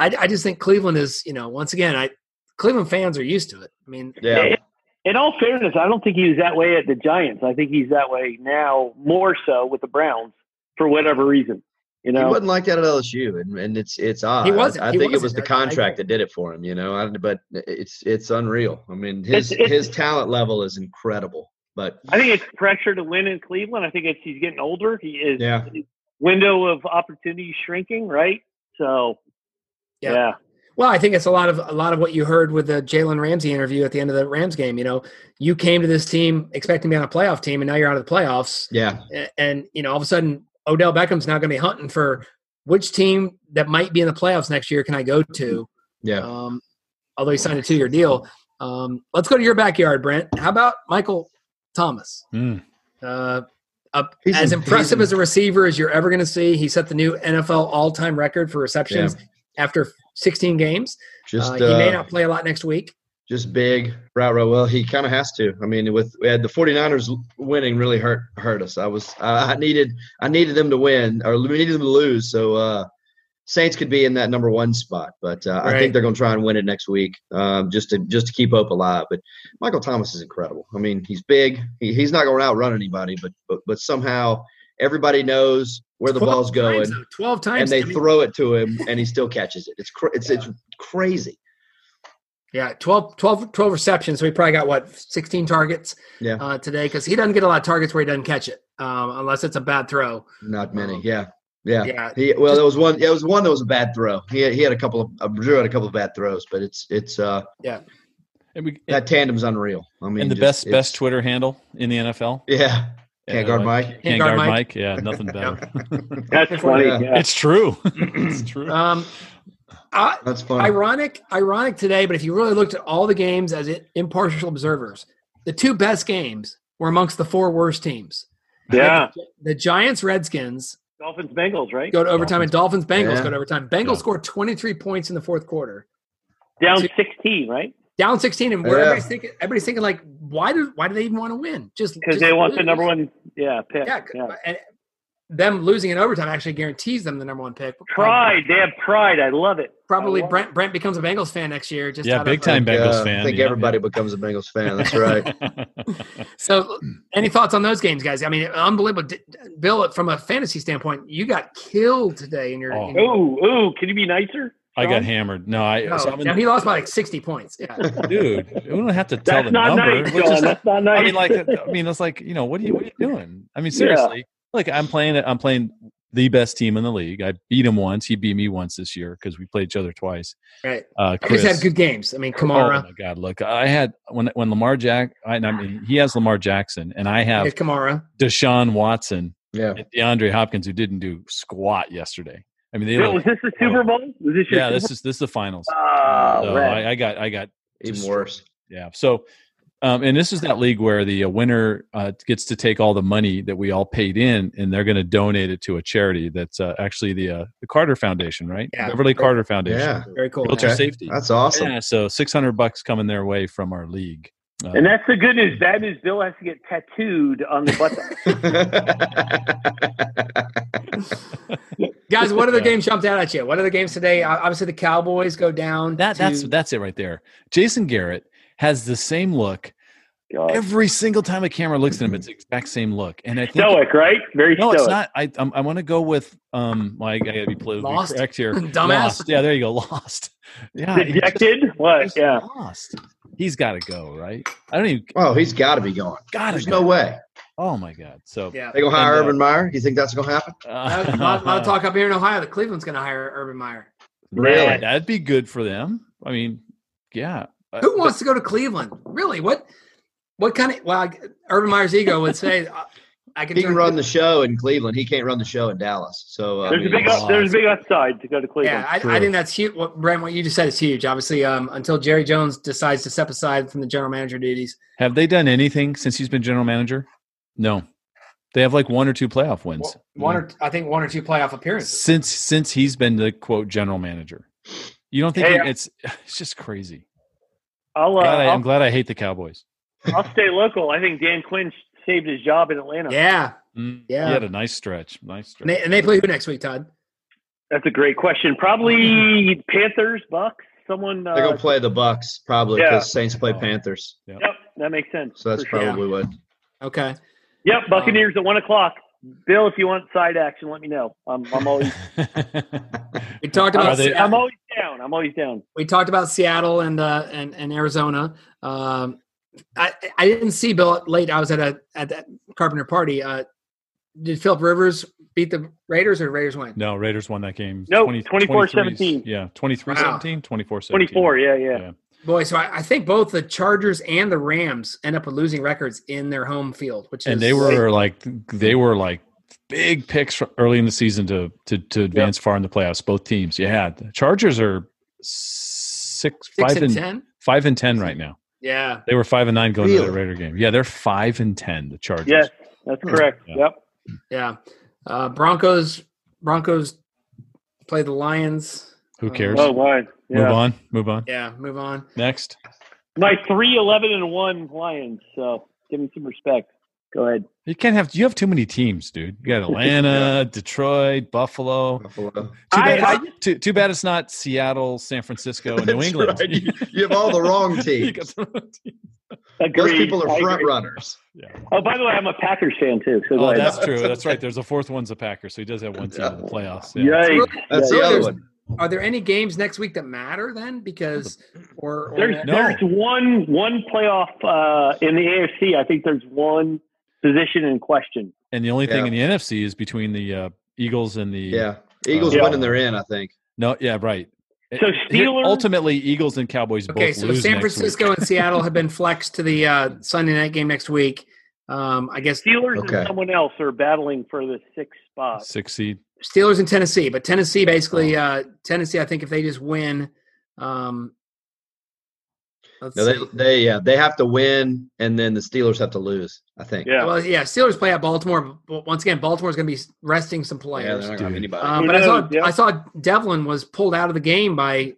I, I just think Cleveland is, you know, once again, I Cleveland fans are used to it. I mean, yeah. In all fairness, I don't think he was that way at the Giants. I think he's that way now, more so with the Browns for whatever reason. You know, he wasn't like that at L S U, and, and it's it's odd. He wasn't. I, I he think wasn't. It was the contract that did it for him. You know, I, but it's it's unreal. I mean, his it's, it's, his talent level is incredible. But I think it's pressure to win in Cleveland. I think it's he's getting older. He is yeah. his window of opportunity shrinking, right? So, yeah. yeah. Well, I think it's a lot of a lot of what you heard with the Jalen Ramsey interview at the end of the Rams game. You know, you came to this team expecting to be on a playoff team, and now you're out of the playoffs. Yeah. And, and you know, all of a sudden, Odell Beckham's now going to be hunting for which team that might be in the playoffs next year can I go to? Yeah. Um, although he signed a two-year deal. Um, let's go to your backyard, Brent. How about Michael Thomas? Mm. Uh, a, as impressive as a receiver as you're ever going to see. He set the new N F L all-time record for receptions yeah. after – sixteen games. Just, uh, he may uh, not play a lot next week. Just big, right, right. Well, he kind of has to. I mean, with we had the 49ers winning really hurt hurt us. I was I needed I needed them to win or we needed them to lose. So uh, Saints could be in that number one spot, but uh, right. I think they're going to try and win it next week, um, just to just to keep hope alive. But Michael Thomas is incredible. I mean, he's big. He, he's not going to outrun anybody, but but but somehow everybody knows where the ball's going, times, twelve times, and they I mean, throw it to him, and he still catches it. It's cra- it's yeah. it's crazy. Yeah, twelve, twelve, twelve receptions. So he probably got what sixteen targets yeah. uh, today because he doesn't get a lot of targets where he doesn't catch it um, unless it's a bad throw. Not many. Um, yeah, Yeah. yeah. He, well, there was one. It was one that was a bad throw. He had, he had a couple of uh, Drew had a couple of bad throws, but it's it's uh yeah. And we, that and, tandem's unreal. I mean, and the just, best best Twitter handle in the N F L. Yeah. Can't guard Mike. Can't, Can't guard Mike. Mike. Yeah, nothing better. That's funny. Yeah. Yeah. It's true. It's true. Um, I, That's funny. Ironic, ironic today, but if you really looked at all the games as it, impartial observers, the two best games were amongst the four worst teams. Yeah. Like the, the Giants, Redskins. Dolphins, Bengals, right? Go to overtime, Dolphins. and Dolphins, Bengals yeah. go to overtime. Bengals yeah. scored twenty-three points in the fourth quarter. Down sixteen, right? Down sixteen, and where yeah. everybody's thinking, everybody's thinking, like, why do why do they even want to win? Just because they want lose. the number one, yeah, pick. Yeah, yeah, and them losing in overtime actually guarantees them the number one pick. Pride, probably, they have pride. I love it. Probably love Brent it. Brent becomes a Bengals fan next year. Just yeah, big of, time like, Bengals uh, fan. I think yeah, everybody yeah. becomes a Bengals fan. That's right. So, any thoughts on those games, guys? I mean, unbelievable, Bill. From a fantasy standpoint, you got killed today in your. Oh, in your- ooh, ooh, can you be nicer? I got hammered. No, I. No, so now he lost by like sixty points. Yeah, dude, we don't have to tell that's the not number. Nice, John, is, that's not nice. I mean, like, I mean, it's like, you know, what are you, what are you doing? I mean, seriously, yeah. like I'm playing I'm playing the best team in the league. I beat him once. He beat me once this year because we played each other twice. Right. Uh, Chris had good games. I mean, Kamara. Oh my God, look, I had when when Lamar Jack. I, I mean, he has Lamar Jackson, and I have Kamara, Deshaun Watson, yeah, and DeAndre Hopkins, who didn't do squat yesterday. I mean, they no, like, was this the Super Bowl? Was this your yeah, Super this is this is the finals. Oh, so I, I got I got even destroyed. worse. Yeah. So, um, and this is that league where the uh, winner uh, gets to take all the money that we all paid in, and they're going to donate it to a charity that's uh, actually the uh, the Carter Foundation, right? Yeah. Beverly Carter Foundation. Yeah. Very cool. Wheelchair okay. safety. That's awesome. Yeah. So six hundred bucks coming their way from our league. Um, and that's the good news. Bad news, Bill has to get tattooed on the butt. Guys, what other yeah. games jumped out at you? What other games today? Obviously, the Cowboys go down. That, to- that's that's it right there. Jason Garrett has the same look. God. Every single time a camera looks at him, it's the exact same look. And I think, stoic, right? Very no, stoic. No, it's not. I I'm, I want to go with um. Well, I got to be politically lost. correct here. Dumbass. Lost. Yeah, there you go. Lost. Yeah. Dejected. Just, what? Yeah. Lost. He's got to go, right? I don't even. Oh, he's got to be going. Got There's go. no way. Oh my God! So yeah. they go hire and, uh, Urban Meyer. You think that's going to happen? Uh, a, lot, a lot of talk up here in Ohio that Cleveland's going to hire Urban Meyer. Really? Yeah, that'd be good for them. I mean, yeah. Who wants to go to Cleveland? Really? What? What kind of? Well, Urban Meyer's ego would say, "I can." He can run the show in Cleveland. He can't run the show in Dallas. So uh, there's I mean, a big up, there's a big upside to go to Cleveland. Yeah, I, I think that's huge. What Brent, what you just said is huge. Obviously, um, until Jerry Jones decides to step aside from the general manager duties. Have they done anything since he's been general manager? No, they have like one or two playoff wins. One or I think one or two playoff appearances since since he's been the quote general manager. You don't think hey, he, it's it's just crazy? I'll, uh, God, I, I'll, I'm glad I hate the Cowboys. I'll stay local. I think Dan Quinn saved his job in Atlanta. Yeah, mm, yeah. He had a nice stretch. Nice stretch. And they, and they play who next week, Todd? That's a great question. Probably Panthers, Bucks. Someone uh, they're gonna play the Bucks probably because yeah. Saints play oh. Panthers. Yep. yep, that makes sense. So that's probably sure. what. Okay. Yep, Buccaneers um, at one o'clock. Bill, if you want side action, let me know. I'm, I'm always. we talked about. They, I'm always down. I'm always down. We talked about Seattle and uh, and and Arizona. Um, I I didn't see Bill late. I was at a at that Carpenter party. Uh, did Philip Rivers beat the Raiders or Raiders win? No, Raiders won that game. No, nope, twenty-four seventeen. Yeah, twenty-three seventeen, twenty-four seventeen. twenty-four, yeah, yeah. yeah. Boy, so I, I think both the Chargers and the Rams end up with losing records in their home field, which is and they were like they were like big picks early in the season to to to advance yep. far in the playoffs. Both teams, yeah. The Chargers are six, six five and ten, five and ten right now. Yeah, they were five and nine going really? to the Raider game. Yeah, they're five and ten. The Chargers. Yes, that's correct. Yeah. Yep. Yeah, uh, Broncos. Broncos play the Lions. Who cares? Oh, why? Yeah. Move on. Move on. Yeah, move on. Next. My three eleven and one Lions. So give them some respect. Go ahead. You can't have. You have too many teams, dude. You got Atlanta, Detroit, Buffalo. Buffalo. Too bad. I, I, too, too bad it's not Seattle, San Francisco, and New England. Right. You, you have all the wrong teams. You got the wrong teams. Agreed. Those people are front runners. Yeah. Oh, by the way, I'm a Packers fan too. So oh, that's true. That's right. There's a fourth one's a Packers, so he does have one team yeah. in the playoffs. Yeah. Yikes. That's the other one. Are there any games next week that matter then? Because or, or there's, no. there's one one playoff uh, in the A F C. I think there's one position in question. And the only yeah. thing in the N F C is between the uh, Eagles and the yeah Eagles uh, win and they're in. I think no, yeah, right. So Steelers ultimately, Eagles and Cowboys. Okay, both so lose San Francisco and Seattle have been flexed to the uh, Sunday night game next week. Um, I guess Steelers okay. and someone else are battling for the sixth spot, sixth seed. Steelers and Tennessee, but Tennessee basically uh, Tennessee. I think if they just win, um, let's no, they see. they yeah they have to win, and then the Steelers have to lose. I think. Yeah. Well, yeah. Steelers play at Baltimore. But once again, Baltimore's going to be resting some players. Yeah, they're not going to have anybody. Um, but knows, I saw yeah. I saw Devlin was pulled out of the game by.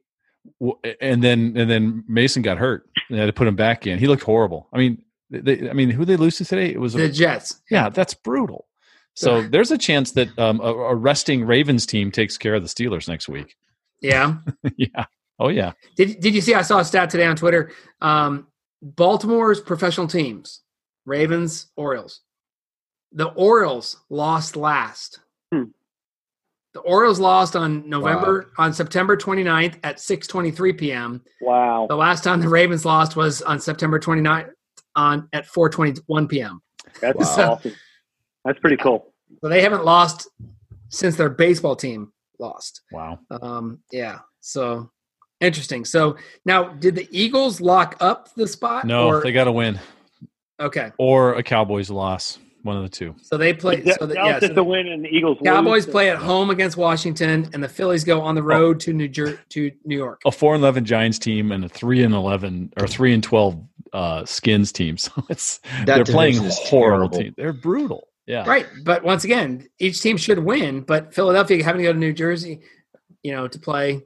And then and then Mason got hurt. They had to put him back in. He looked horrible. I mean. They, I mean, who they lose to today? It was a, the Jets. Yeah, that's brutal. So there's a chance that um, a, a resting Ravens team takes care of the Steelers next week. Yeah, yeah, oh yeah. Did Did you see? I saw a stat today on Twitter. Um, Baltimore's professional teams: Ravens, Orioles. The Orioles lost last. Hmm. The Orioles lost on November wow. on September twenty-ninth at six twenty-three p.m. Wow. The last time the Ravens lost was on September twenty-ninth. On at four twenty-one p.m. That's wow. so, That's pretty cool. So they haven't lost since their baseball team lost. Wow. Um, yeah. So interesting. So now, did the Eagles lock up the spot? No, or? They got to win. Okay. Or a Cowboys loss, one of the two. So they play. The, so the, yeah, so the win and the Eagles. Cowboys lose. Play at home against Washington, and the Phillies go on the road oh. to New Jer- to New York. A four and eleven Giants team and a three and eleven or three and twelve. Uh, skins team, so it's that they're playing horrible. Team. They're brutal, yeah. Right, but once again, each team should win. But Philadelphia having to go to New Jersey, you know, to play.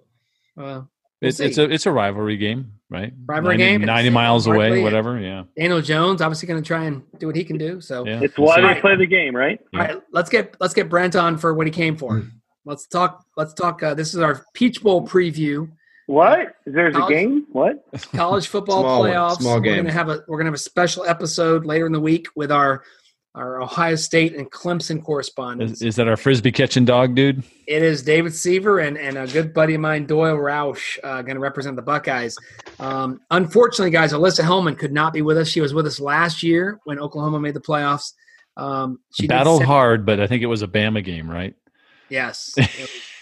Uh, we'll it's, it's a it's a rivalry game, right? Rivalry ninety, game, ninety miles away, Barkley, whatever. Yeah. Daniel Jones obviously going to try and do what he can do. So yeah. it's why they play the game, right? Yeah. All right, let's get let's get Brent on for what he came for. Mm. Let's talk. Let's talk. Uh, this is our Peach Bowl preview. What? There's college, a game? What? College football small playoffs. One, small game. We're gonna have a we're gonna have a special episode later in the week with our our Ohio State and Clemson correspondents. Is, is that our frisbee catching dog, dude? It is David Seaver and, and a good buddy of mine, Doyle Roush, uh, gonna represent the Buckeyes. Um, unfortunately, guys, Alyssa Hellman could not be with us. She was with us last year when Oklahoma made the playoffs. Um, she battled hard, but I think it was a Bama game, right? Yes.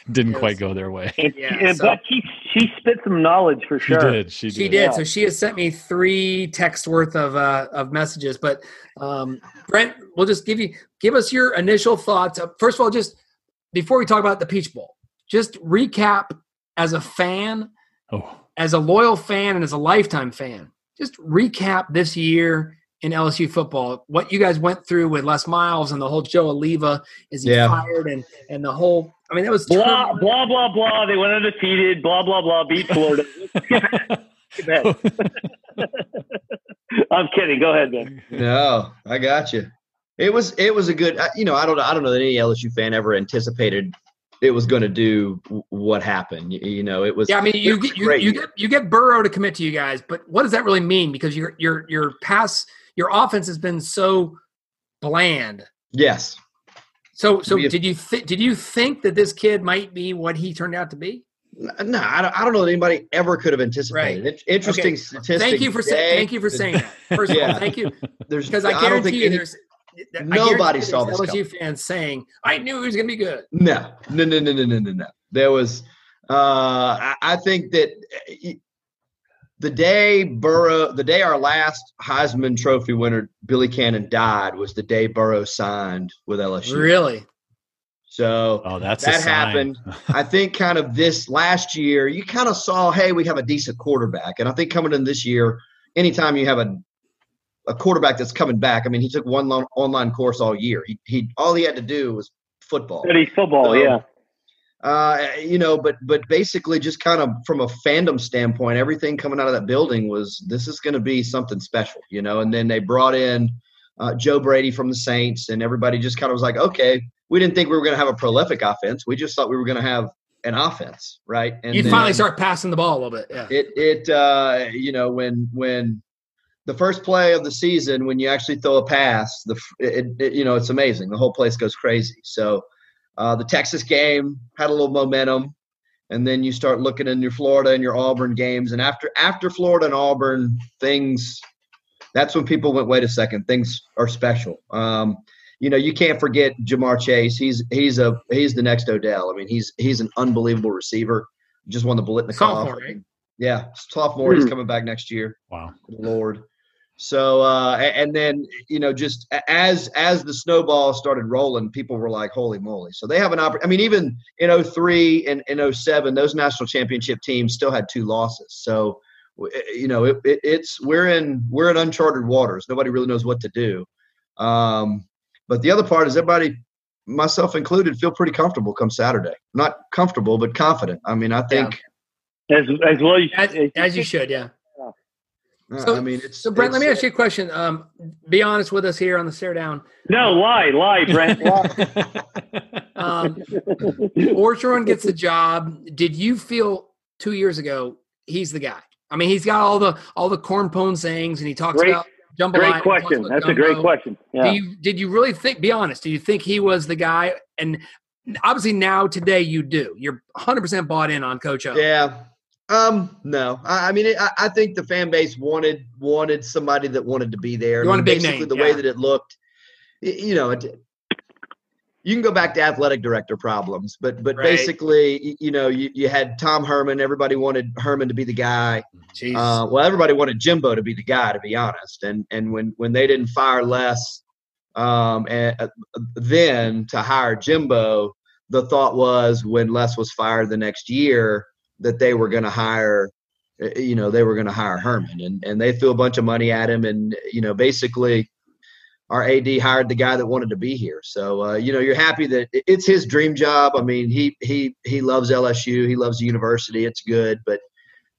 Didn't yes. quite go their way. And, yeah, so. But she, she spit some knowledge for sure. She did. She did. She did. Yeah. So she has sent me three texts worth of uh, of messages. But um, Brent, we'll just give you give us your initial thoughts. First of all, just before we talk about the Peach Bowl, just recap as a fan, oh. as a loyal fan and as a lifetime fan, just recap this year in L S U football, what you guys went through with Les Miles and the whole Joe Oliva, is he yeah. fired, and and the whole – I mean, that was – Blah, terrible. blah, blah, blah. They went undefeated, blah, blah, blah, beat Florida. I'm kidding. Go ahead, man. No, I got you. It was it was a good – you know, I don't, I don't know that any L S U fan ever anticipated it was going to do what happened. You, you know, it was – Yeah, I mean, you get, you, you, get, you get Burrow to commit to you guys, but what does that really mean? Because your your your pass – your offense has been so bland. Yes. So, so have, did you th- did you think that this kid might be what he turned out to be? No, I don't, I don't know that anybody ever could have anticipated. Right. Interesting okay. statistic. Thank you for saying. Thank you for saying that. First yeah. of all, thank you. There's because I guarantee I don't think you, any, there's nobody saw this coming. L S U fans saying, "I knew he was going to be good." No, no, no, no, no, no, no, no. There was. Uh, I, I think that. It, The day Burrow, the day our last Heisman Trophy winner, Billy Cannon, died was the day Burrow signed with L S U. Really? So oh, that's that happened. I think kind of this last year, you kind of saw, hey, we have a decent quarterback. And I think coming in this year, anytime you have a a quarterback that's coming back, I mean, he took one long, online course all year. He he, all he had to do was football. Study football, so, yeah. Uh, you know, but but basically just kind of from a fandom standpoint, everything coming out of that building was this is going to be something special, you know. And then they brought in uh, Joe Brady from the Saints, and everybody just kind of was like, okay, we didn't think we were going to have a prolific offense. We just thought we were going to have an offense, right? And you finally start passing the ball a little bit. Yeah. It it uh, you know when when the first play of the season when you actually throw a pass, the it, it, you know it's amazing. The whole place goes crazy. So. Uh, the Texas game had a little momentum, and then you start looking in your Florida and your Auburn games. And after after Florida and Auburn, things – that's when people went, wait a second, things are special. Um, you know, you can't forget Jamar Chase. He's he's a he's the next Odell. I mean, he's he's an unbelievable receiver. Just won the Bolitnikov. Sophomore, right? Yeah, sophomore. Mm. He's coming back next year. Wow, Lord. So uh, and then, you know, just as as the snowball started rolling, people were like, holy moly. So they have an opportunity. I mean, even in oh three and in oh seven, those national championship teams still had two losses. So, you know, it, it, it's we're in we're in uncharted waters. Nobody really knows what to do. Um, but the other part is everybody, myself included, feel pretty comfortable come Saturday. Not comfortable, but confident. I mean, I think yeah. as as well you as, as you should, yeah. So, I mean, it's, so Brent, it's, let me ask you a question. Um, be honest with us here on the Stare Down. No, lie, lie, Brent. um, Orgeron gets the job. Did you feel two years ago he's the guy? I mean, he's got all the all the cornpone sayings, and he talks great, about jambalaya. Great question. That's gumbo. A great question. Yeah. Do you, did you really think? Be honest. Do you think he was the guy? And obviously, now today, you do. You're one hundred percent bought in on Coach O. Yeah. Um, no, I, I mean, it, I, I think the fan base wanted, wanted somebody that wanted to be there. You want I mean, a big basically name, the yeah. way that it looked, you know, it, you can go back to athletic director problems, but, but right. basically, you know, you, you had Tom Herman, everybody wanted Herman to be the guy. Jeez. Uh, well, everybody wanted Jimbo to be the guy, to be honest. And, and when, when they didn't fire Les, um, and, uh, then to hire Jimbo, the thought was when Les was fired the next year, that they were going to hire, you know, they were going to hire Herman, and, and they threw a bunch of money at him. And, you know, basically our A D hired the guy that wanted to be here. So, uh, you know, you're happy that it's his dream job. I mean, he, he, he loves L S U. He loves the university. It's good, but,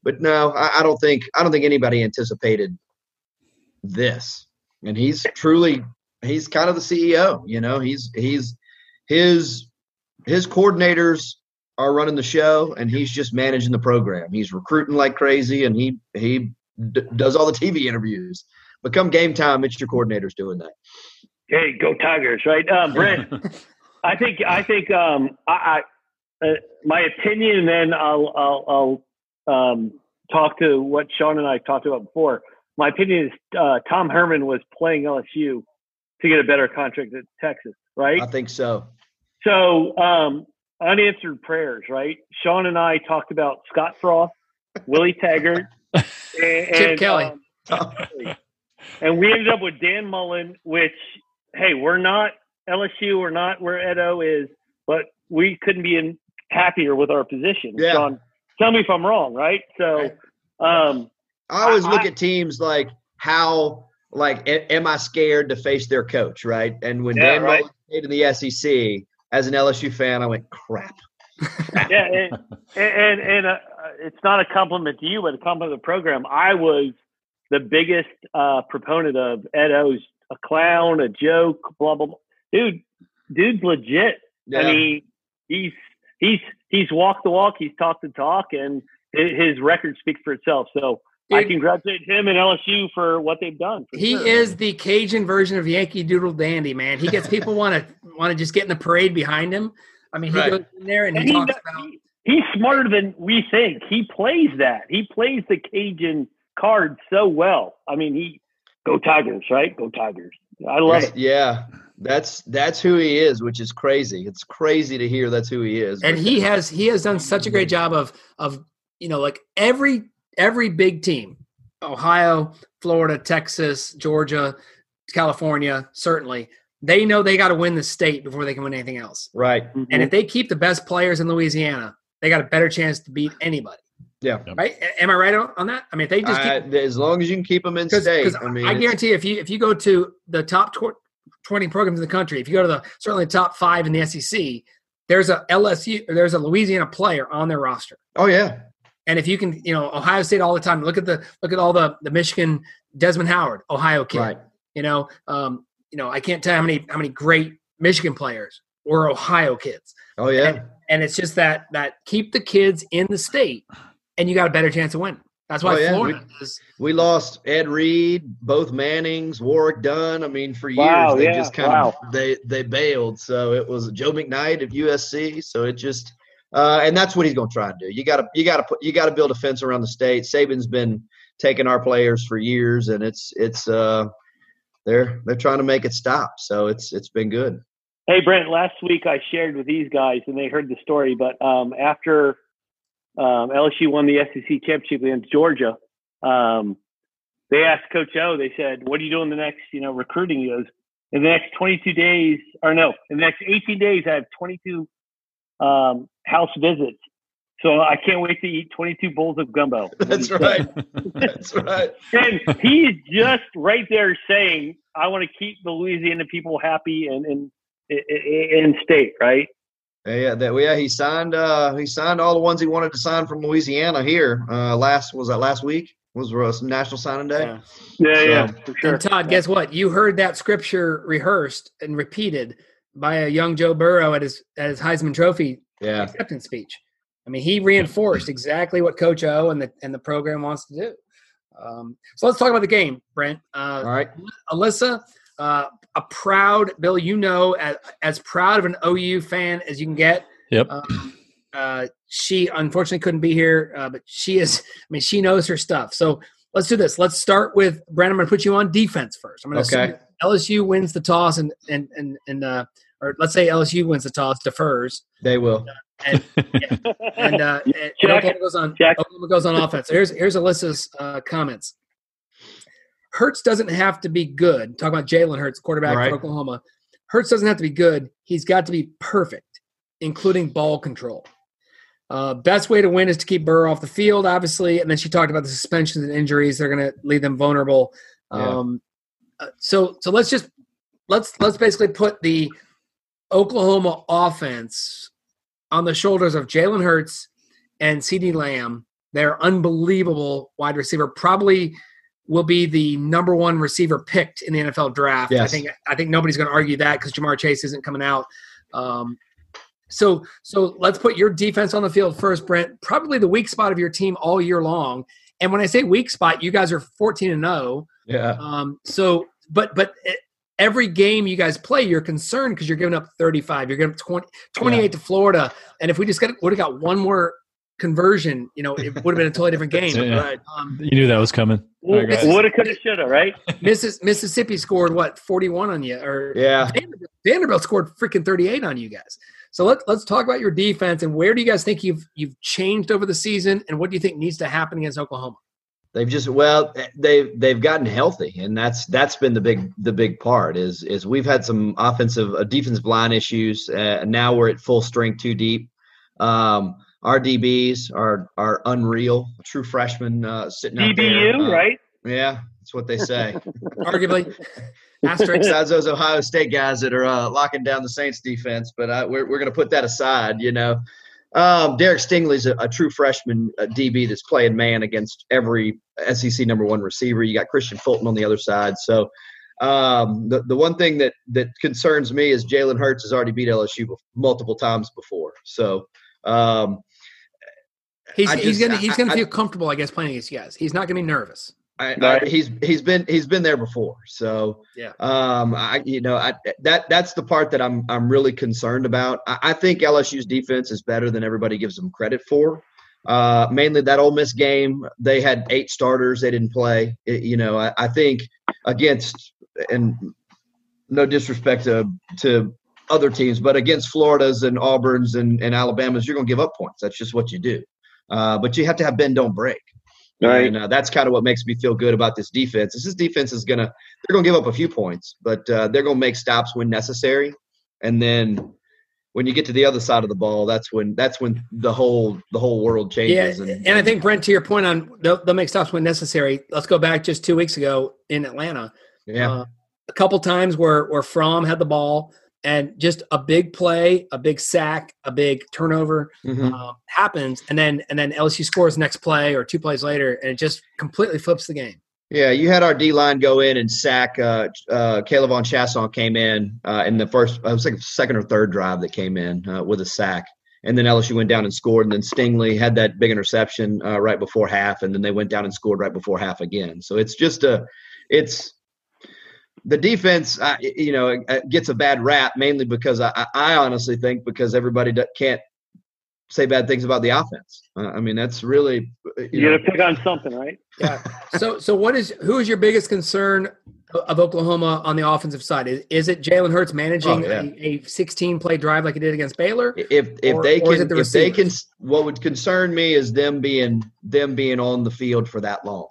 but no, I, I don't think, I don't think anybody anticipated this. And he's truly, he's kind of the C E O, you know, he's, he's his, his coordinators are running the show, and he's just managing the program. He's recruiting like crazy, and he he d- does all the T V interviews. But come game time, it's your coordinators doing that. Hey, go Tigers, right, um, Brent? I think I think um, I, I uh, my opinion. And then I'll I'll, I'll um, talk to what Sean and I talked about before. My opinion is uh, Tom Herman was playing L S U to get a better contract at Texas, right? I think so. So. Um, Unanswered prayers, right? Sean and I talked about Scott Frost, Willie Taggart, and, Chip and, Kelly, um, and we ended up with Dan Mullen. Which, hey, we're not L S U, we're not where Edo is, but we couldn't be in, happier with our position. Yeah. Sean, tell me if I'm wrong, right? So, um, I always I, look at teams like how, like, am I scared to face their coach, right? And when yeah, Dan right. Mullen stayed in the S E C. As an L S U fan, I went, crap. yeah, and and, and uh, it's not a compliment to you, but a compliment to the program. I was the biggest uh, proponent of Ed O's a clown, a joke, blah, blah, blah. Dude, dude's legit. Yeah. I mean, he's he's he's walked the walk, he's talked the talk, and his record speaks for itself. So dude, I congratulate him and L S U for what they've done. He sure. is the Cajun version of Yankee Doodle Dandy, man. He gets people want to want to just get in the parade behind him. I mean, he right. goes in there and, and he talks he, about. He, he's smarter than we think. He plays that. He plays the Cajun card so well. I mean, he go Tigers, right? Go Tigers. I love it. Yeah, that's that's who he is, which is crazy. It's crazy to hear that's who he is. And he has he has done such a great job of of you know like every. Every big team, Ohio, Florida, Texas, Georgia, California, certainly, they know they got to win the state before they can win anything else. Right. Mm-hmm. And if they keep the best players in Louisiana, they got a better chance to beat anybody. Yeah. Right? Am I right on that? I mean, if they just keep – as long as you can keep them in cause, state. Cause I mean, I guarantee you, if you, if you go to the top twenty programs in the country, if you go to the certainly top five in the S E C, there's a L S U – there's a Louisiana player on their roster. Oh, yeah. And if you can, you know, Ohio State all the time. Look at the look at all the, the Michigan Desmond Howard, Ohio kid. Right. You know, um, you know, I can't tell you how many how many great Michigan players were Ohio kids. Oh yeah. And, and it's just that that keep the kids in the state, and you got a better chance of winning. That's why oh, yeah. Florida we, is. We lost Ed Reed, both Mannings, Warwick Dunn. I mean, for years wow, they yeah. just kind wow. of they they bailed. So it was Joe McKnight of U S C. So it just. Uh, and that's what he's going to try to do. You got to, you got to put, you got to build a fence around the state. Saban's been taking our players for years, and it's, it's, uh, they're they're trying to make it stop. So it's it's been good. Hey, Brent, last week I shared with these guys, and they heard the story, but um, after um, L S U won the S E C championship against Georgia, um, they asked Coach O, they said, what are you doing the next, you know, recruiting? He goes, in the next twenty-two days, or no, in the next eighteen days, I have twenty-two um, house visits. So I can't wait to eat twenty-two bowls of gumbo. That's right. That's right. And he's just right there saying, I want to keep the Louisiana people happy and, and, in state, right? Yeah, that yeah. He signed. Uh, he signed all the ones he wanted to sign from Louisiana here. Uh, last was that last week was uh, some National Signing Day. Yeah, yeah, so. yeah for sure. And Todd, yeah. guess what? You heard that scripture rehearsed and repeated by a young Joe Burrow at his at his Heisman Trophy yeah. acceptance speech. I mean, he reinforced exactly what Coach O and the and the program wants to do. Um, so let's talk about the game, Brent. Uh, all right, Alyssa. Uh, a proud Bill, you know, as, as proud of an O U fan as you can get. Yep. Um, uh, she unfortunately couldn't be here, uh, but she is. I mean, she knows her stuff. So let's do this. Let's start with Brent. I'm going to put you on defense first. I'm going to okay. L S U wins the toss, and and and and uh, or let's say L S U wins the toss, defers. They will. And uh, and, yeah. and, uh, and Oklahoma goes on. Check. Oklahoma goes on offense. So here's here's Alyssa's uh, comments. Hurts doesn't have to be good. Talk about Jalen Hurts, quarterback right. for Oklahoma. Hurts doesn't have to be good. He's got to be perfect, including ball control. Uh, best way to win is to keep Burrow off the field, obviously. And then she talked about the suspensions and injuries. They're going to leave them vulnerable. Um, yeah. uh, so, so let's just let's let's basically put the Oklahoma offense on the shoulders of Jalen Hurts and CeeDee Lamb. They're unbelievable wide receiver, probably. Will be the number one receiver picked in the N F L draft. Yes. I think I think nobody's going to argue that because Jamar Chase isn't coming out. Um, so so let's put your defense on the field first, Brent. Probably the weak spot of your team all year long. And when I say weak spot, you guys are fourteen and oh. Yeah. Um, so but but every game you guys play, you're concerned because you're giving up thirty-five. You're giving up twenty, twenty-eight yeah. to Florida. And if we just got would have got one more conversion, you know, it would have been a totally different game. It, yeah. but, um, you knew that was coming. Would have, could have, should have, right? Missis, Mississippi scored what forty-one on you, or yeah, Vanderbilt, Vanderbilt scored freaking thirty-eight on you guys. So let's let's talk about your defense and where do you guys think you've you've changed over the season, and what do you think needs to happen against Oklahoma? They've just well, they they've gotten healthy, and that's that's been the big the big part is is we've had some offensive uh, defensive line issues. Uh, now we're at full strength, too deep. Um, Our D Bs are are unreal. True freshmen uh, sitting out there. D B U, uh, right? Yeah, that's what they say. Arguably. Asterisk. Besides those Ohio State guys that are uh, locking down the Saints defense, but I, we're we're going to put that aside, you know. Um, Derek Stingley's a, a true freshman a D B that's playing man against every S E C number one receiver. You got Christian Fulton on the other side. So um, the, the one thing that, that concerns me is Jalen Hurts has already beat L S U multiple times before. So um, – He's, just, he's gonna he's gonna I, feel I, comfortable, I guess, playing against you guys. He's not gonna be nervous. I, I, he's he's been he's been there before, so yeah. Um, I you know I that that's the part that I'm I'm really concerned about. I, I think L S U's defense is better than everybody gives them credit for. Uh, mainly that Ole Miss game, they had eight starters they didn't play. It, you know, I, I think against and no disrespect to to other teams, but against Florida's and Auburn's and, and Alabama's, you're gonna give up points. That's just what you do. Uh, but you have to have bend, don't break. Right. And uh, that's kind of what makes me feel good about this defense. This defense is going to – they're going to give up a few points, but uh, they're going to make stops when necessary. And then when you get to the other side of the ball, that's when that's when the whole the whole world changes. Yeah, and, and, and I think, Brent, to your point on they'll, they'll make stops when necessary, let's go back just two weeks ago in Atlanta. Yeah. Uh, a couple times where, where Fromm had the ball – and just a big play, a big sack, a big turnover mm-hmm. uh, happens, and then and then L S U scores next play or two plays later, and it just completely flips the game. Yeah, you had our D-line go in and sack. Uh, uh, Caleb Von Chasson came in uh, in the first, I was like second or third drive that came in uh, with a sack, and then L S U went down and scored, and then Stingley had that big interception uh, right before half, and then they went down and scored right before half again. So it's just a – it's – the defense, uh, you know, gets a bad rap mainly because I, I honestly think because everybody can't say bad things about the offense. Uh, I mean, that's really you – You're going to pick on something, right? Yeah. so so what is – who is your biggest concern of Oklahoma on the offensive side? Is, is it Jalen Hurts managing oh, yeah. a sixteen-play drive like he did against Baylor? If if or, they can, the if they can, what would concern me is them being them being on the field for that long.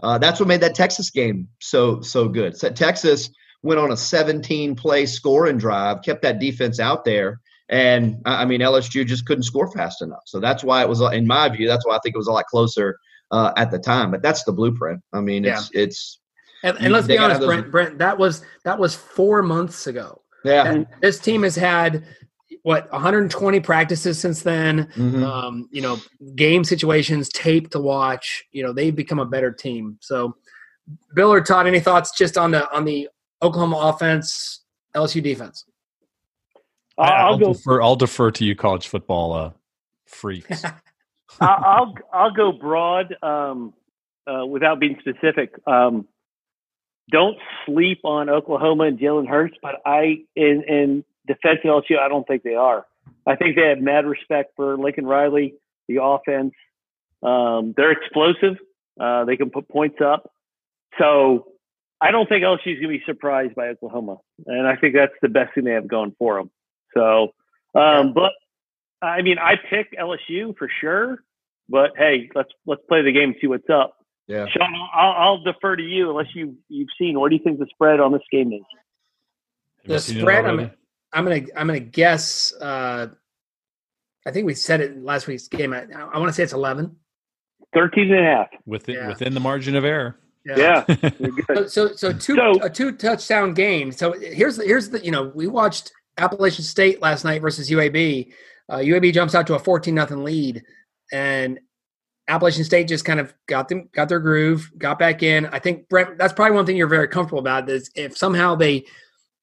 Uh, that's what made that Texas game so so good. So Texas went on a seventeen-play scoring drive, kept that defense out there, and I mean L S U just couldn't score fast enough. So that's why it was, in my view, that's why I think it was a lot closer uh, at the time. But that's the blueprint. I mean, it's yeah. it's. And, and let's be honest, those... Brent. Brent, that was that was four months ago. Yeah, and this team has had what one hundred twenty practices since then. Mm-hmm. Um, you know, game situations, tape to watch. You know, they've become a better team. So, Bill or Todd, any thoughts just on the on the Oklahoma offense, L S U defense? I'll, I'll, I'll go defer. I'll defer to you, college football uh, freaks. I'll I'll go broad um, uh, without being specific. Um, Don't sleep on Oklahoma and Jalen Hurts, but I in, in defense of L S U, I don't think they are. I think they have mad respect for Lincoln Riley, the offense. Um, they're explosive. Uh, they can put points up. So I don't think L S U is going to be surprised by Oklahoma, and I think that's the best thing they have going for them. So, um, but I mean, I picked L S U for sure. But hey, let's let's play the game and see what's up. Yeah. Sean, I'll, I'll defer to you unless you, you've seen. What do you think the spread on this game is? The spread, I'm, I'm going to I'm gonna guess uh, – I think we said it in last week's game. I, I want to say it's eleven. thirteen and a half. Within, yeah. within the margin of error. Yeah. yeah. so, so so two so, a two-touchdown game. So here's the, here's the – you know, we watched Appalachian State last night versus U A B. Uh, U A B jumps out to a fourteen nothing lead, and – Appalachian State just kind of got them, got their groove, got back in. I think, Brent, that's probably one thing you're very comfortable about is if somehow they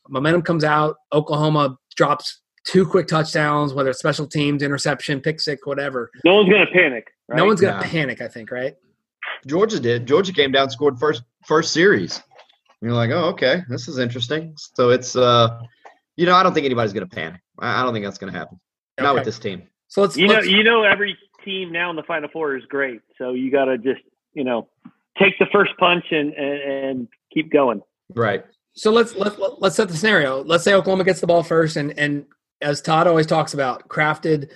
momentum comes out, Oklahoma drops two quick touchdowns, whether it's special teams, interception, pick six, whatever. No one's going to panic. Right? No one's going to yeah. panic, I think, right? Georgia did. Georgia came down, scored first first series. And you're like, oh, okay, this is interesting. So it's, uh, you know, I don't think anybody's going to panic. I don't think that's going to happen. Okay. Not with this team. So let's, you know, let's, you know, every team now in the Final Four is great. So you got to just, you know, take the first punch and, and, and keep going. Right. So let's, let's, let's set the scenario. Let's say Oklahoma gets the ball first. And, and as Todd always talks about, crafted,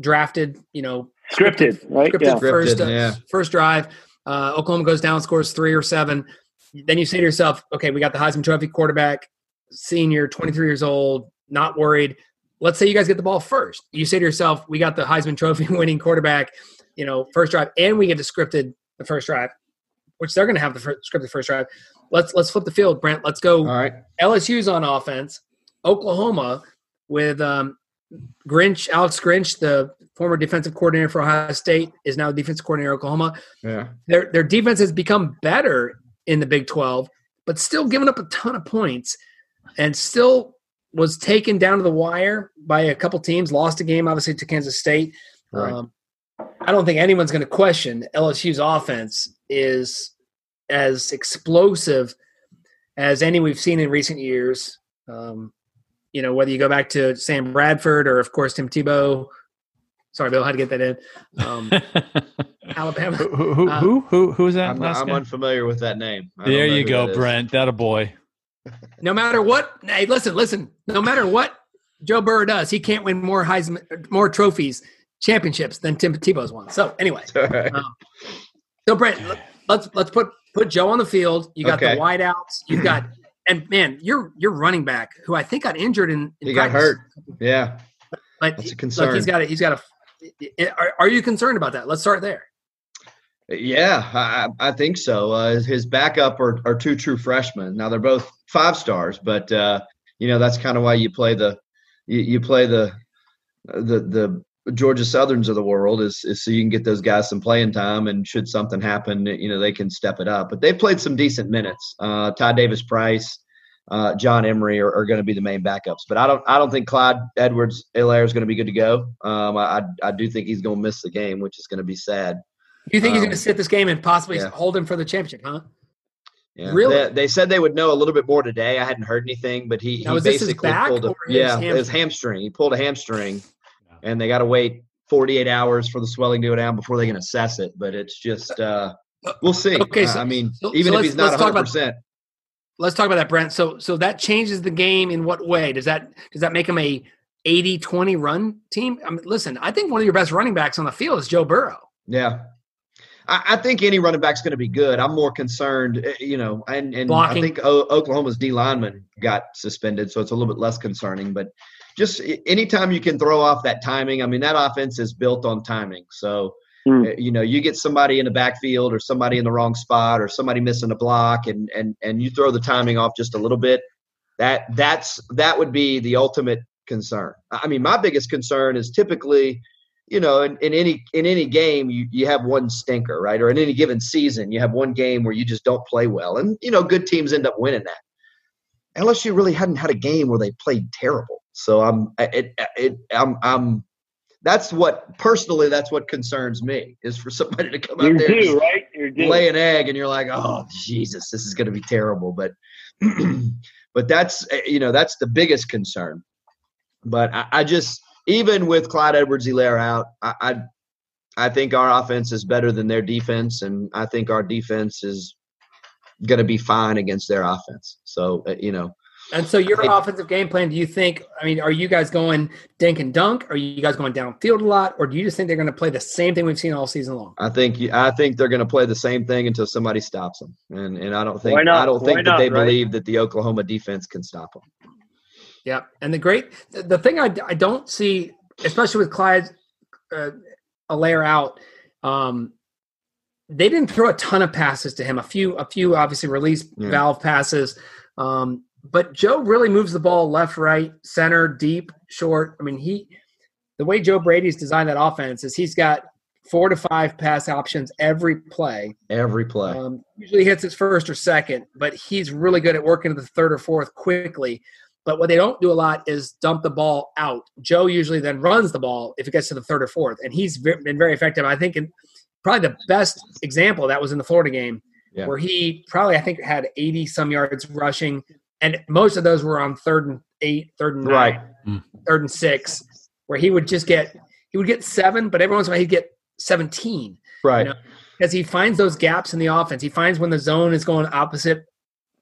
drafted, you know, scripted, scripted right? Scripted yeah. first, scripted, yeah. uh, first drive. Uh, Oklahoma goes down, scores three or seven. Then you say to yourself, okay, we got the Heisman Trophy quarterback, senior, twenty-three years old, not worried. Let's say you guys get the ball first. You say to yourself, we got the Heisman Trophy winning quarterback, you know, first drive, and we get to scripted the first drive, which they're going to have the first, scripted first drive. Let's let's flip the field, Brent. Let's go. All right. L S U's on offense. Oklahoma with um, Grinch, Alex Grinch, the former defensive coordinator for Ohio State, is now the defensive coordinator of Oklahoma. Yeah. Their, their defense has become better in the Big twelve, but still giving up a ton of points and still – was taken down to the wire by a couple teams, lost a game, obviously, to Kansas State. Right. Um, I don't think anyone's going to question L S U's offense is as explosive as any we've seen in recent years. Um, you know, whether you go back to Sam Bradford or, of course, Tim Tebow. Sorry, Bill, I had to get that in. Um, Alabama. Who who, uh, who who who is that? I'm, I'm unfamiliar with that name. I there you go, that Brent. That a boy. No matter what, hey, listen, listen. No matter what Joe Burrow does, he can't win more Heisman, more trophies, championships than Tim Tebow's won. So, anyway, right. um, so Brent, let's let's put put Joe on the field. You got okay. the wideouts. You got and man, your your running back, who I think got injured in, in he practice. Got hurt. Yeah, but that's he, a concern. Look, he's got a, he's got a. Are, are you concerned about that? Let's start there. Yeah, I, I think so. Uh, his backup are, are two true freshmen. Now they're both five stars, but uh, you know that's kind of why you play the you, you play the the the Georgia Southerns of the world is, is so you can get those guys some playing time, and should something happen, you know they can step it up. But they played some decent minutes. Uh, Ty Davis Price, uh, John Emery are, are going to be the main backups. But I don't I don't think Clyde Edwards-Helaire is going to be good to go. Um, I I do think he's going to miss the game, which is going to be sad. You think he's going to sit this game and possibly yeah. hold him for the championship, huh? Yeah. Really? They, they said they would know a little bit more today. I hadn't heard anything, but he, now, he basically pulled a his yeah hamstring? his hamstring. He pulled a hamstring, and they got to wait forty-eight hours for the swelling to go down before they can assess it. But it's just uh, we'll see. Okay, so, uh, I mean, so, even so if he's not one hundred percent. About, let's talk about that, Brent. So, so that changes the game in what way? Does that does that make them a eighty twenty run team? I mean, listen, I think one of your best running backs on the field is Joe Burrow. Yeah. I think any running back's going to be good. I'm more concerned, you know, and, and I think o- Oklahoma's D lineman got suspended, so it's a little bit less concerning. But just anytime you can throw off that timing, I mean, that offense is built on timing. So, mm. you know, you get somebody in the backfield or somebody in the wrong spot or somebody missing a block, and and and you throw the timing off just a little bit. That that's that would be the ultimate concern. I mean, my biggest concern is typically, you know, in, in any in any game, you, you have one stinker, right? Or in any given season, you have one game where you just don't play well. And, you know, good teams end up winning that. L S U really hadn't had a game where they played terrible. So I'm it, it I'm I'm that's what personally that's what concerns me, is for somebody to come out You're there due, and right? You're due. Lay an egg and you're like, oh, Jesus, this is going to be terrible. But but that's, you know, that's the biggest concern. But I, I just – even with Clyde Edwards-Helaire out, I, I I think our offense is better than their defense, and I think our defense is going to be fine against their offense. So, uh, you know. And so your I, offensive game plan, do you think – I mean, are you guys going dink and dunk? Are you guys going downfield a lot? Or do you just think they're going to play the same thing we've seen all season long? I think I think they're going to play the same thing until somebody stops them. And and I don't think, I don't think that they believe that the Oklahoma defense can stop them. Yeah, and the great – the thing I, I don't see, especially with Clyde uh, Edwards-Helaire out, um, they didn't throw a ton of passes to him, a few, a few obviously release yeah. valve passes. Um, but Joe really moves the ball left, right, center, deep, short. I mean, he – the way Joe Brady's designed that offense is he's got four to five pass options every play. Every play. Um, usually hits his first or second, but he's really good at working to the third or fourth quickly. But what they don't do a lot is dump the ball out. Joe usually then runs the ball if it gets to the third or fourth, and he's been very effective. I think in probably the best example of that was in the Florida game yeah. where he probably, I think, had eighty-some yards rushing, and most of those were on third and eight, third and nine, right. mm. third and six, where he would just get – he would get seven, but every once in a while he'd get seventeen. Right. You know, because he finds those gaps in the offense. He finds when the zone is going opposite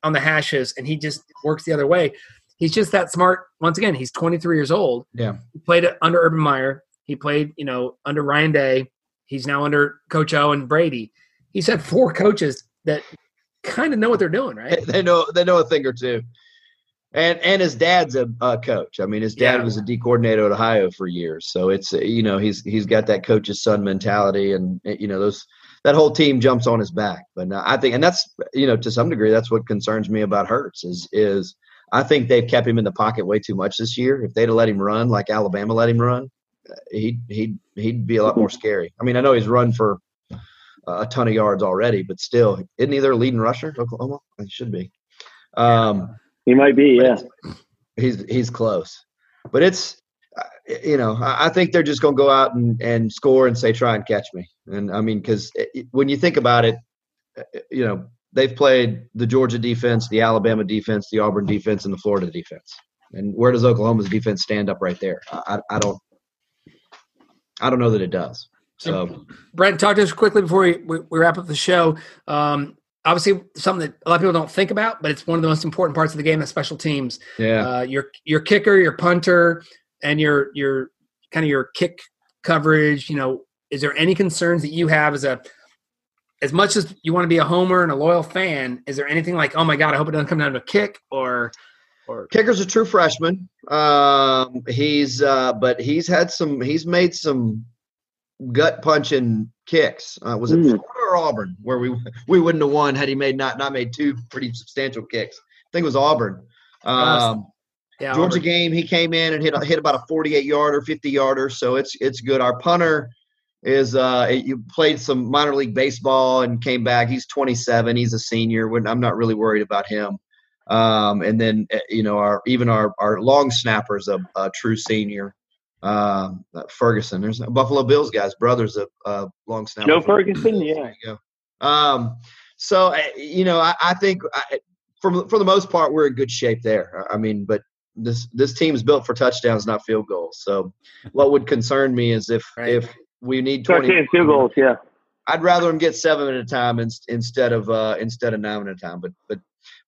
on the hashes, and he just works the other way. He's just that smart. Once again, he's twenty-three years old. Yeah, he played under Urban Meyer. He played, you know, under Ryan Day. He's now under Coach O and Brady. He's had four coaches that kind of know what they're doing, right? They know they know a thing or two. And and his dad's a, a coach. I mean, his dad yeah. was a D coordinator at Ohio for years. So it's, you know, he's he's got that coach's son mentality, and you know those that whole team jumps on his back. But no, I think, and that's, you know, to some degree that's what concerns me about Hurts is is. I think they've kept him in the pocket way too much this year. If they'd have let him run like Alabama let him run, he'd he'd he'd be a lot more scary. I mean, I know he's run for a ton of yards already, but still, isn't he their leading rusher, Oklahoma? He should be. Um, he might be, yeah. He's he's close, but it's you know I think they're just going to go out and, and score and say try and catch me. And I mean, because when you think about it, you know. They've played the Georgia defense, the Alabama defense, the Auburn defense, and the Florida defense. And where does Oklahoma's defense stand up right there? I, I don't I don't know that it does. So, Brent, talk to us quickly before we, we, we wrap up the show. Um, obviously, something that a lot of people don't think about, but it's one of the most important parts of the game, the special teams. Yeah. Uh, your your kicker, your punter, and your your kind of your kick coverage. You know, is there any concerns that you have as a as much as you want to be a homer and a loyal fan, is there anything like, oh my God, I hope it doesn't come down to a kick or, or kicker's a true freshman. Um, he's, uh, but he's had some, he's made some gut punching kicks. Uh, was it mm. Florida or Auburn where we, we wouldn't have won had he made not, not made two pretty substantial kicks. I think it was Auburn. Um, yeah, Georgia Auburn. Game. He came in and hit, hit about a forty-eight yarder, fifty yarder. So it's, it's good. Our punter, Is uh, you played some minor league baseball and came back. He's twenty-seven. He's a senior. I'm not really worried about him. Um, and then you know, our even our our long snapper's a, a true senior. Um, Ferguson. There's a Buffalo Bills guy's brother's a, a long snapper. Joe Ferguson. Yeah. There you go. Um, so you know, I, I think I, for for the most part we're in good shape there. I mean, but this this team's built for touchdowns, not field goals. So what would concern me is if right. if we need twenty field goals, yeah. I'd rather them get seven at a time in, instead of uh, instead of nine at a time. But but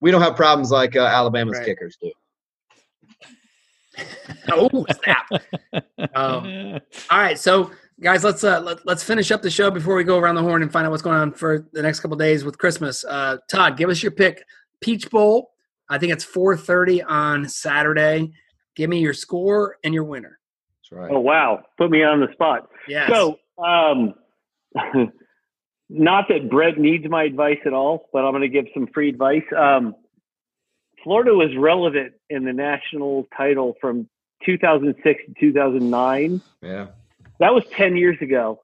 we don't have problems like uh, Alabama's right. kickers do. Oh, snap. Um, all right, so guys, let's uh, let, let's finish up the show before we go around the horn and find out what's going on for the next couple of days with Christmas. Uh, Todd, give us your pick. Peach Bowl, I think it's four thirty on Saturday. Give me your score and your winner. That's right. Oh, wow. Put me on the spot. Yes. So, um, not that Brett needs my advice at all, but I'm going to give some free advice. Um, Florida was relevant in the national title from two thousand six to two thousand nine. Yeah. That was ten years ago.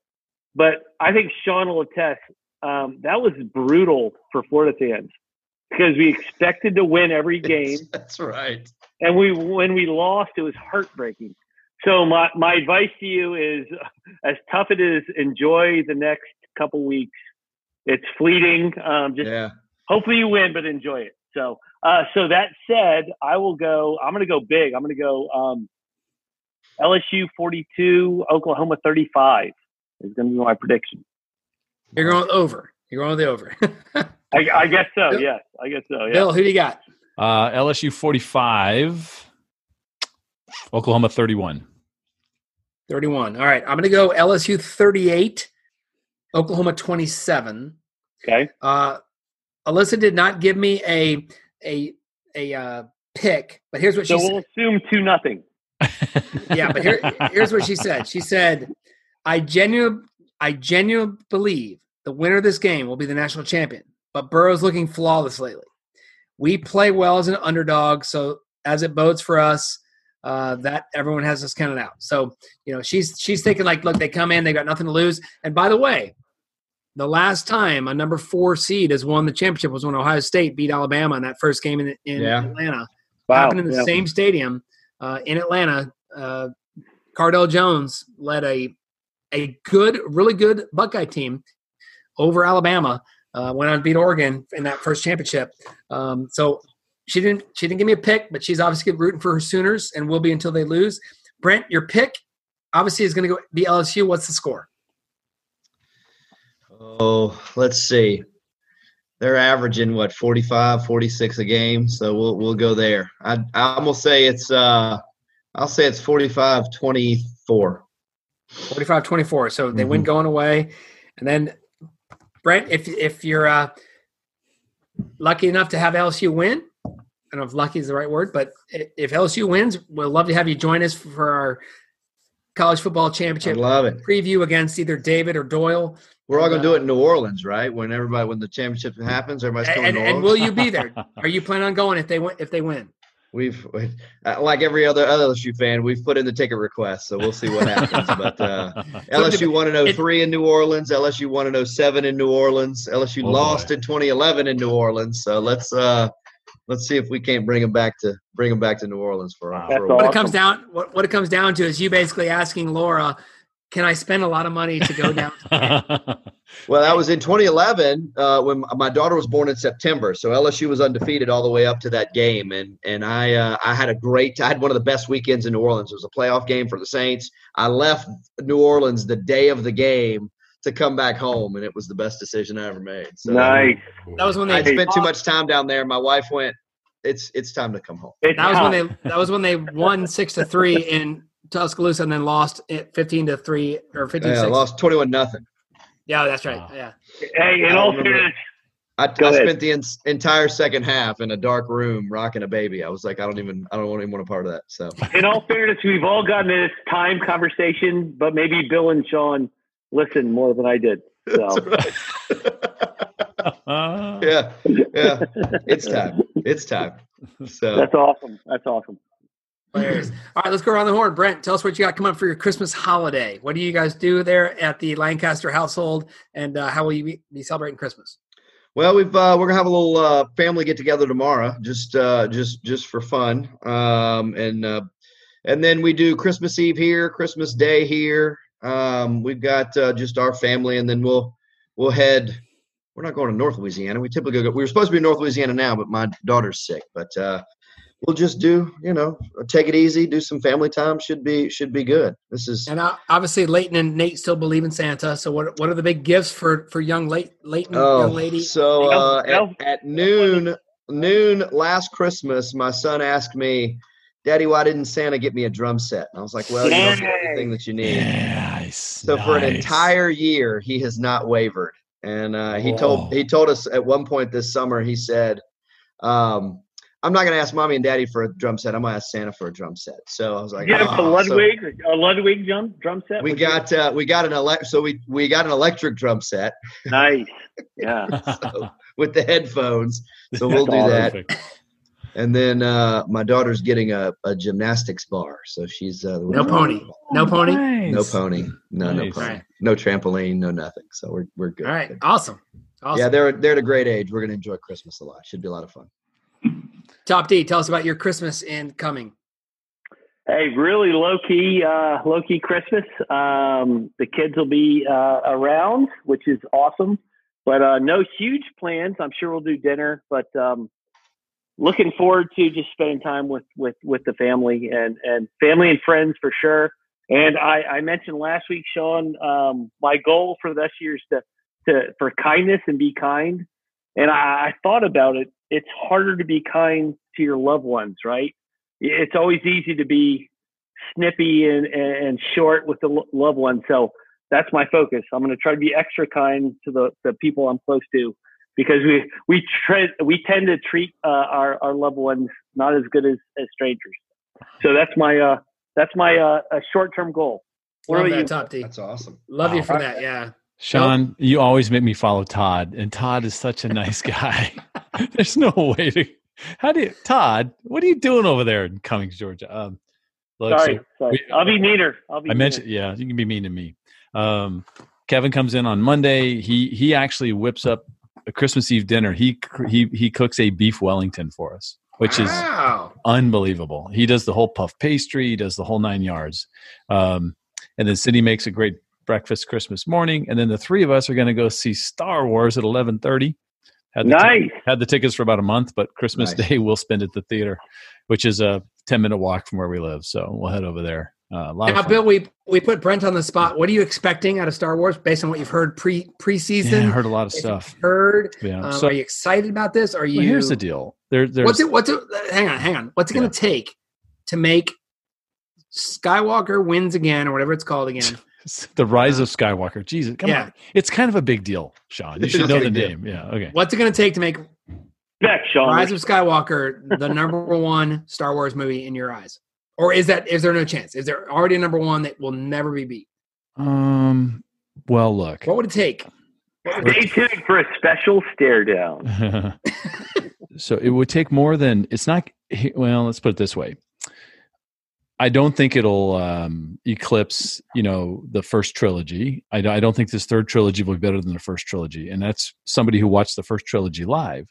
But I think Sean will attest, um, that was brutal for Florida fans because we expected to win every game. That's right. And we, when we lost, it was heartbreaking. So my, my advice to you is, as tough it is, enjoy the next couple weeks. It's fleeting. Um, just yeah. Hopefully you win, but enjoy it. So uh, so that said, I will go – I'm going to go big. I'm going to go um, L S U forty-two, Oklahoma thirty-five is going to be my prediction. You're going over. You're going with the over. I, I guess so, Bill, yes. I guess so, yeah. Bill, who do you got? Uh, L S U forty-five, Oklahoma thirty-one. thirty-one. All right. I'm going to go L S U thirty-eight, Oklahoma twenty-seven. Okay. Uh, Alyssa did not give me a a a uh, pick, but here's what so she we'll said. We'll assume two nothing. Yeah, but here, here's what she said. She said, I genuinely I genuinely believe the winner of this game will be the national champion, but Burrow's looking flawless lately. We play well as an underdog, so as it bodes for us, uh, that everyone has us counted out. So, you know, she's she's thinking like, look, they come in, they got nothing to lose. And by the way, the last time a number four seed has won the championship was when Ohio State beat Alabama in that first game in, in yeah. Atlanta. Wow. Happened in the yeah. same stadium uh, in Atlanta. Uh, Cardell Jones led a a good, really good Buckeye team over Alabama. Uh, went on to beat Oregon in that first championship. Um, so she didn't she didn't give me a pick, but she's obviously rooting for her Sooners and will be until they lose. Brent, your pick obviously is going to be L S U. What's the score? Oh, let's see. They're averaging, what, forty-five, forty-six a game, so we'll we'll go there. I I'm gonna say it's uh I'll say it's forty-five twenty-four. forty-five twenty-four. So they mm-hmm. win going away. And then Brent, if if you're uh, lucky enough to have L S U win, I don't know if lucky is the right word, but if L S U wins, we'll love to have you join us for our college football championship I love it. preview against either David or Doyle. We're all going to do it in New Orleans, right? When everybody, when the championship happens, everybody's coming. And, and, and will you be there? Are you planning on going if they win? If they win, we've like every other L S U fan, we've put in the ticket request, so we'll see what happens. But uh, L S U won in oh three in New Orleans. L S U won in oh seven in New Orleans. L S U oh, lost boy. in twenty eleven in New Orleans. So let's uh, let's see if we can't bring them back to bring them back to New Orleans for, wow. for a while. What it comes down, what, what it comes down to is you basically asking Laura, can I spend a lot of money to go down? Well, that was in twenty eleven uh, when my daughter was born in September. So L S U was undefeated all the way up to that game. And and I uh, I had a great – I had one of the best weekends in New Orleans. It was a playoff game for the Saints. I left New Orleans the day of the game to come back home, and it was the best decision I ever made. So nice. That was when they I spent too much time down there. My wife went, it's it's time to come home. That was when they that was when they won six to three in – Tuscaloosa, and then lost it fifteen to three or fifteen. Yeah, six. Lost twenty-one nothing. Yeah, that's right. Wow. Yeah. Hey, in all fairness, I, I spent the en- entire second half in a dark room rocking a baby. I was like, I don't even, I don't even want a part of that. So, in all fairness, we've all gotten this time conversation, but maybe Bill and Sean listened more than I did. So. yeah, yeah, it's time. It's time. So that's awesome. That's awesome. Players. All right, let's go around the horn. Brent, tell us what you got coming up for your Christmas holiday. What do you guys do there at the Lancaster household, and uh, how will you be celebrating Christmas? Well, we've uh, we're gonna have a little uh, family get together tomorrow, just uh, just just for fun, um, and uh, and then we do Christmas Eve here, Christmas Day here. Um, we've got uh, just our family, and then we'll we'll head. We're not going to North Louisiana. We typically go. We were supposed to be in North Louisiana now, but my daughter's sick. But uh, we'll just do, you know, take it easy, do some family time. Should be should be good. This is and obviously Leighton and Nate still believe in Santa. So what what are the big gifts for for young Leighton, Leighton oh, young lady? So uh, at, at noon noon last Christmas, my son asked me, Daddy, why didn't Santa get me a drum set? And I was like, well, you don't get everything that you need. Nice, so nice. For an entire year, he has not wavered. And uh, he Whoa. told he told us at one point this summer, he said, um, I'm not going to ask Mommy and Daddy for a drum set. I'm going to ask Santa for a drum set. So I was like, get him oh. a Ludwig, so a Ludwig drum drum set. We got uh, we got an elect so we we got an electric drum set. Nice, yeah, so, with the headphones. So we'll do that. And then uh, my daughter's getting a, a gymnastics bar, so she's uh, no pony, no pony, nice. no pony, no nice. no pony, right. no trampoline, no nothing. So we're we're good. All right, good. Awesome. awesome. Yeah, they're they're at a great age. We're going to enjoy Christmas a lot. Should be a lot of fun. Top D, tell us about your Christmas incoming. Hey, really low-key, uh, low-key Christmas. Um, the kids will be uh, around, which is awesome. But uh, no huge plans. I'm sure we'll do dinner. But um, looking forward to just spending time with, with, with the family and, and family and friends for sure. And I, I mentioned last week, Sean, um, my goal for this year is to, to, for kindness and be kind. And I, I thought about it. It's harder to be kind to your loved ones, right? It's always easy to be snippy and, and short with the lo- loved ones. So that's my focus. I'm going to try to be extra kind to the, the people I'm close to, because we we tre- we tend to treat uh, our our loved ones not as good as, as strangers. So that's my uh, that's my uh, a short-term goal. What Love about that, you? Top D. That's awesome. Love wow. you for that. Yeah. Sean, you always make me follow Todd, and Todd is such a nice guy. There's no way to. How do you, Todd? What are you doing over there in Cummings, Georgia? Um, look, sorry, so sorry. We, I'll be meaner. I'll be. I meaner. mentioned, yeah, you can be mean to me. Um, Kevin comes in on Monday. He he actually whips up a Christmas Eve dinner. He he he cooks a beef Wellington for us, which wow. is unbelievable. He does the whole puff pastry. He does the whole nine yards. Um, and then Cindy makes a great breakfast Christmas morning, and then the three of us are going to go see Star Wars at eleven thirty. Had the nice. T- had the tickets for about a month, but Christmas nice. Day we'll spend at the theater, which is a ten minute walk from where we live. So we'll head over there. Uh, a lot now, of Bill, we we put Brent on the spot. What are you expecting out of Star Wars based on what you've heard pre preseason? Yeah, I heard a lot of stuff. Heard. Yeah. Um, so, are you excited about this? Are you? Well, here's the deal. There, there's. What's it? What's it? Hang on, hang on. What's it yeah. going to take to make Skywalker wins again, or whatever it's called again? The Rise of Skywalker. Jesus, come yeah. on. It's kind of a big deal, Sean. You should know the deal. name. Yeah, okay. What's it going to take to make Back, Sean. Rise of Skywalker the number one Star Wars movie in your eyes? Or is that is there no chance? Is there already a number one that will never be beat? Um. Well, look. What would it take? Stay tuned for a special stare down. So it would take more than – it's not – well, let's put it this way. I don't think it'll um, eclipse, you know, the first trilogy. I, I don't think this third trilogy will be better than the first trilogy, and that's somebody who watched the first trilogy live.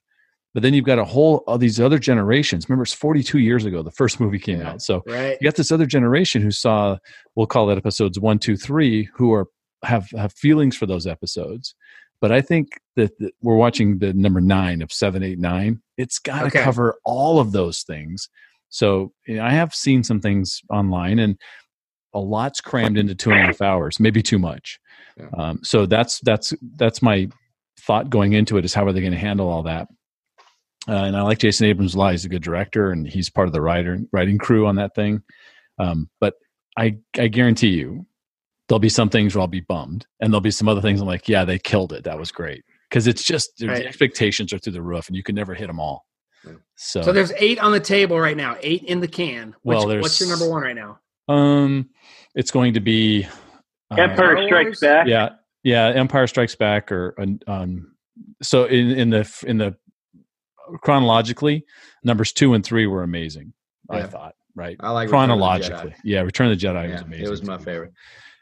But then you've got a whole all these other generations. Remember, it's forty-two years ago the first movie came yeah, out, so right. you got this other generation who saw, we'll call that episodes one, two, three, who are have have feelings for those episodes. But I think that the, we're watching the number nine of seven, eight, nine. It's got to okay. cover all of those things. So you know, I have seen some things online, and a lot's crammed into two and a half hours, maybe too much. Yeah. Um, so that's that's that's my thought going into it: is how are they going to handle all that? Uh, and I like Jason Abrams a lot. He's a good director, and he's part of the writer writing crew on that thing. Um, but I I guarantee you, there'll be some things where I'll be bummed, and there'll be some other things I'm like, yeah, they killed it. That was great, because it's just right. the expectations are through the roof, and you can never hit them all. So, so there's eight on the table right now, eight in the can. Which, well, what's your number one right now? Um, it's going to be uh, Empire Strikes Back. Yeah, yeah, Empire Strikes Back, or um. So in, in the in the chronologically, numbers two and three were amazing. Yeah. I thought, right? I like chronologically. Yeah, Return of the Jedi yeah, was amazing. It was my favorite.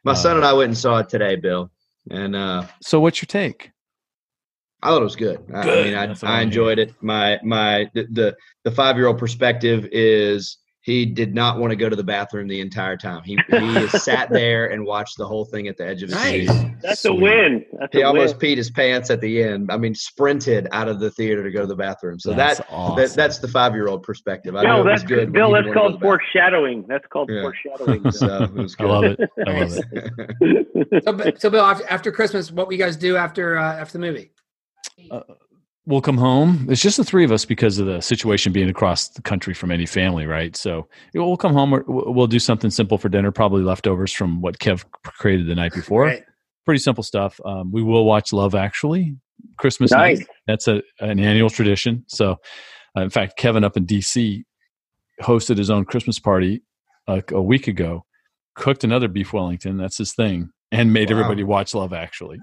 My uh, son and I went and saw it today, Bill. And uh, so, what's your take? I thought it was good. good. I mean, I, I enjoyed it. My my the the five year old perspective is he did not want to go to the bathroom the entire time. He he sat there and watched the whole thing at the edge of his nice. seat. That's Sweet. a win. That's he a almost win. peed his pants at the end. I mean, sprinted out of the theater to go to the bathroom. So that's that, awesome. that that's the five year old perspective. I no, know that's it was good. Bill, that's called foreshadowing. That's called yeah. foreshadowing. So it was good. I love it. I love it. so, so Bill, after Christmas, what will you guys do after uh, after the movie? Uh, we'll come home. It's just the three of us because of the situation being across the country from any family, right? So we'll come home. We'll do something simple for dinner, probably leftovers from what Kev created the night before. Right. Pretty simple stuff. Um, we will watch Love Actually Christmas nice. night. That's a, an annual tradition. So, uh, in fact, Kevin up in D C hosted his own Christmas party uh, a week ago, cooked another beef Wellington. That's his thing. And made wow. everybody watch Love Actually.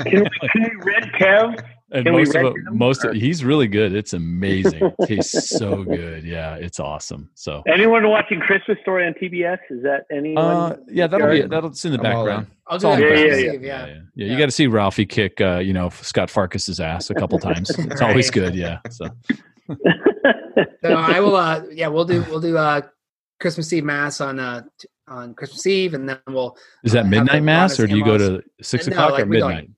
Can we, can we read Kev? And can most we read of it, most of, he's really good. It's amazing. Tastes so good. Yeah, it's awesome. So anyone watching Christmas Story on T B S? Is that anyone? Uh, yeah, that'll be it. That'll it's in the I'm background. I'll do yeah, yeah, yeah. Yeah, yeah, yeah. Yeah, you yeah. got to see Ralphie kick, uh, you know, Scott Farkas's ass a couple times. It's right. always good. Yeah. So. So I will. Uh, yeah, we'll do. We'll do uh, Christmas Eve mass on. Uh, t- on Christmas Eve, and then we'll... Is that uh, midnight mass, or do you go to six o'clock no, like or midnight? Like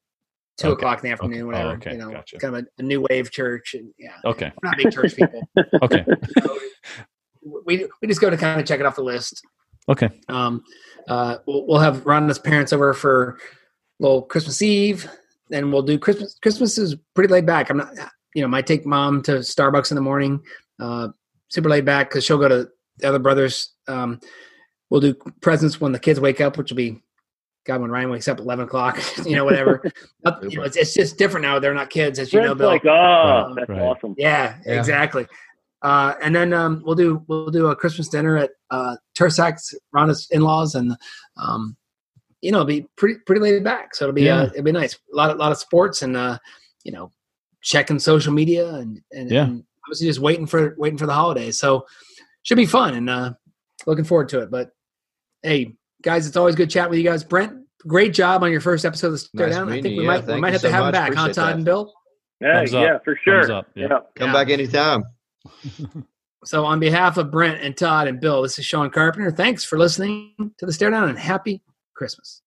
two okay. o'clock in the afternoon, okay. whatever. Oh, okay. You know, gotcha. Kind of a, a new wave church. And, yeah, okay. We're not big church people. Okay. So we we just go to kind of check it off the list. Okay. Um, uh, we'll, we'll have Rhonda's parents over for a little Christmas Eve, and we'll do Christmas. Christmas is pretty laid back. I'm not, you know, might take mom to Starbucks in the morning, uh, super laid back, because she'll go to the other brothers. Um, We'll do presents when the kids wake up, which will be, God, when Ryan wakes up at eleven o'clock, you know, whatever. you know, it's, it's just different now. They're not kids, as you Brent's know, Bill. Like, oh, um, that's right. awesome. Yeah, yeah. exactly. Uh, and then um, we'll do we'll do a Christmas dinner at uh, Tursac's, Rhonda's in-laws, and um, you know, it'll be pretty pretty laid back. So it'll be yeah. uh, it'll be nice. A lot a lot of sports, and uh, you know, checking social media, and and, yeah. and obviously just waiting for waiting for the holidays. So should be fun, and uh, looking forward to it, but. Hey guys, it's always good chat with you guys. Brent, great job on your first episode of the Staredown. Nice I think we yeah, might we might have so to have much. him back, Appreciate huh, Todd that. and Bill? Yeah, yeah, for sure. Up, yeah. Yeah. Come yeah. back anytime. So, on behalf of Brent and Todd and Bill, this is Sean Carpenter. Thanks for listening to the Staredown, and happy Christmas.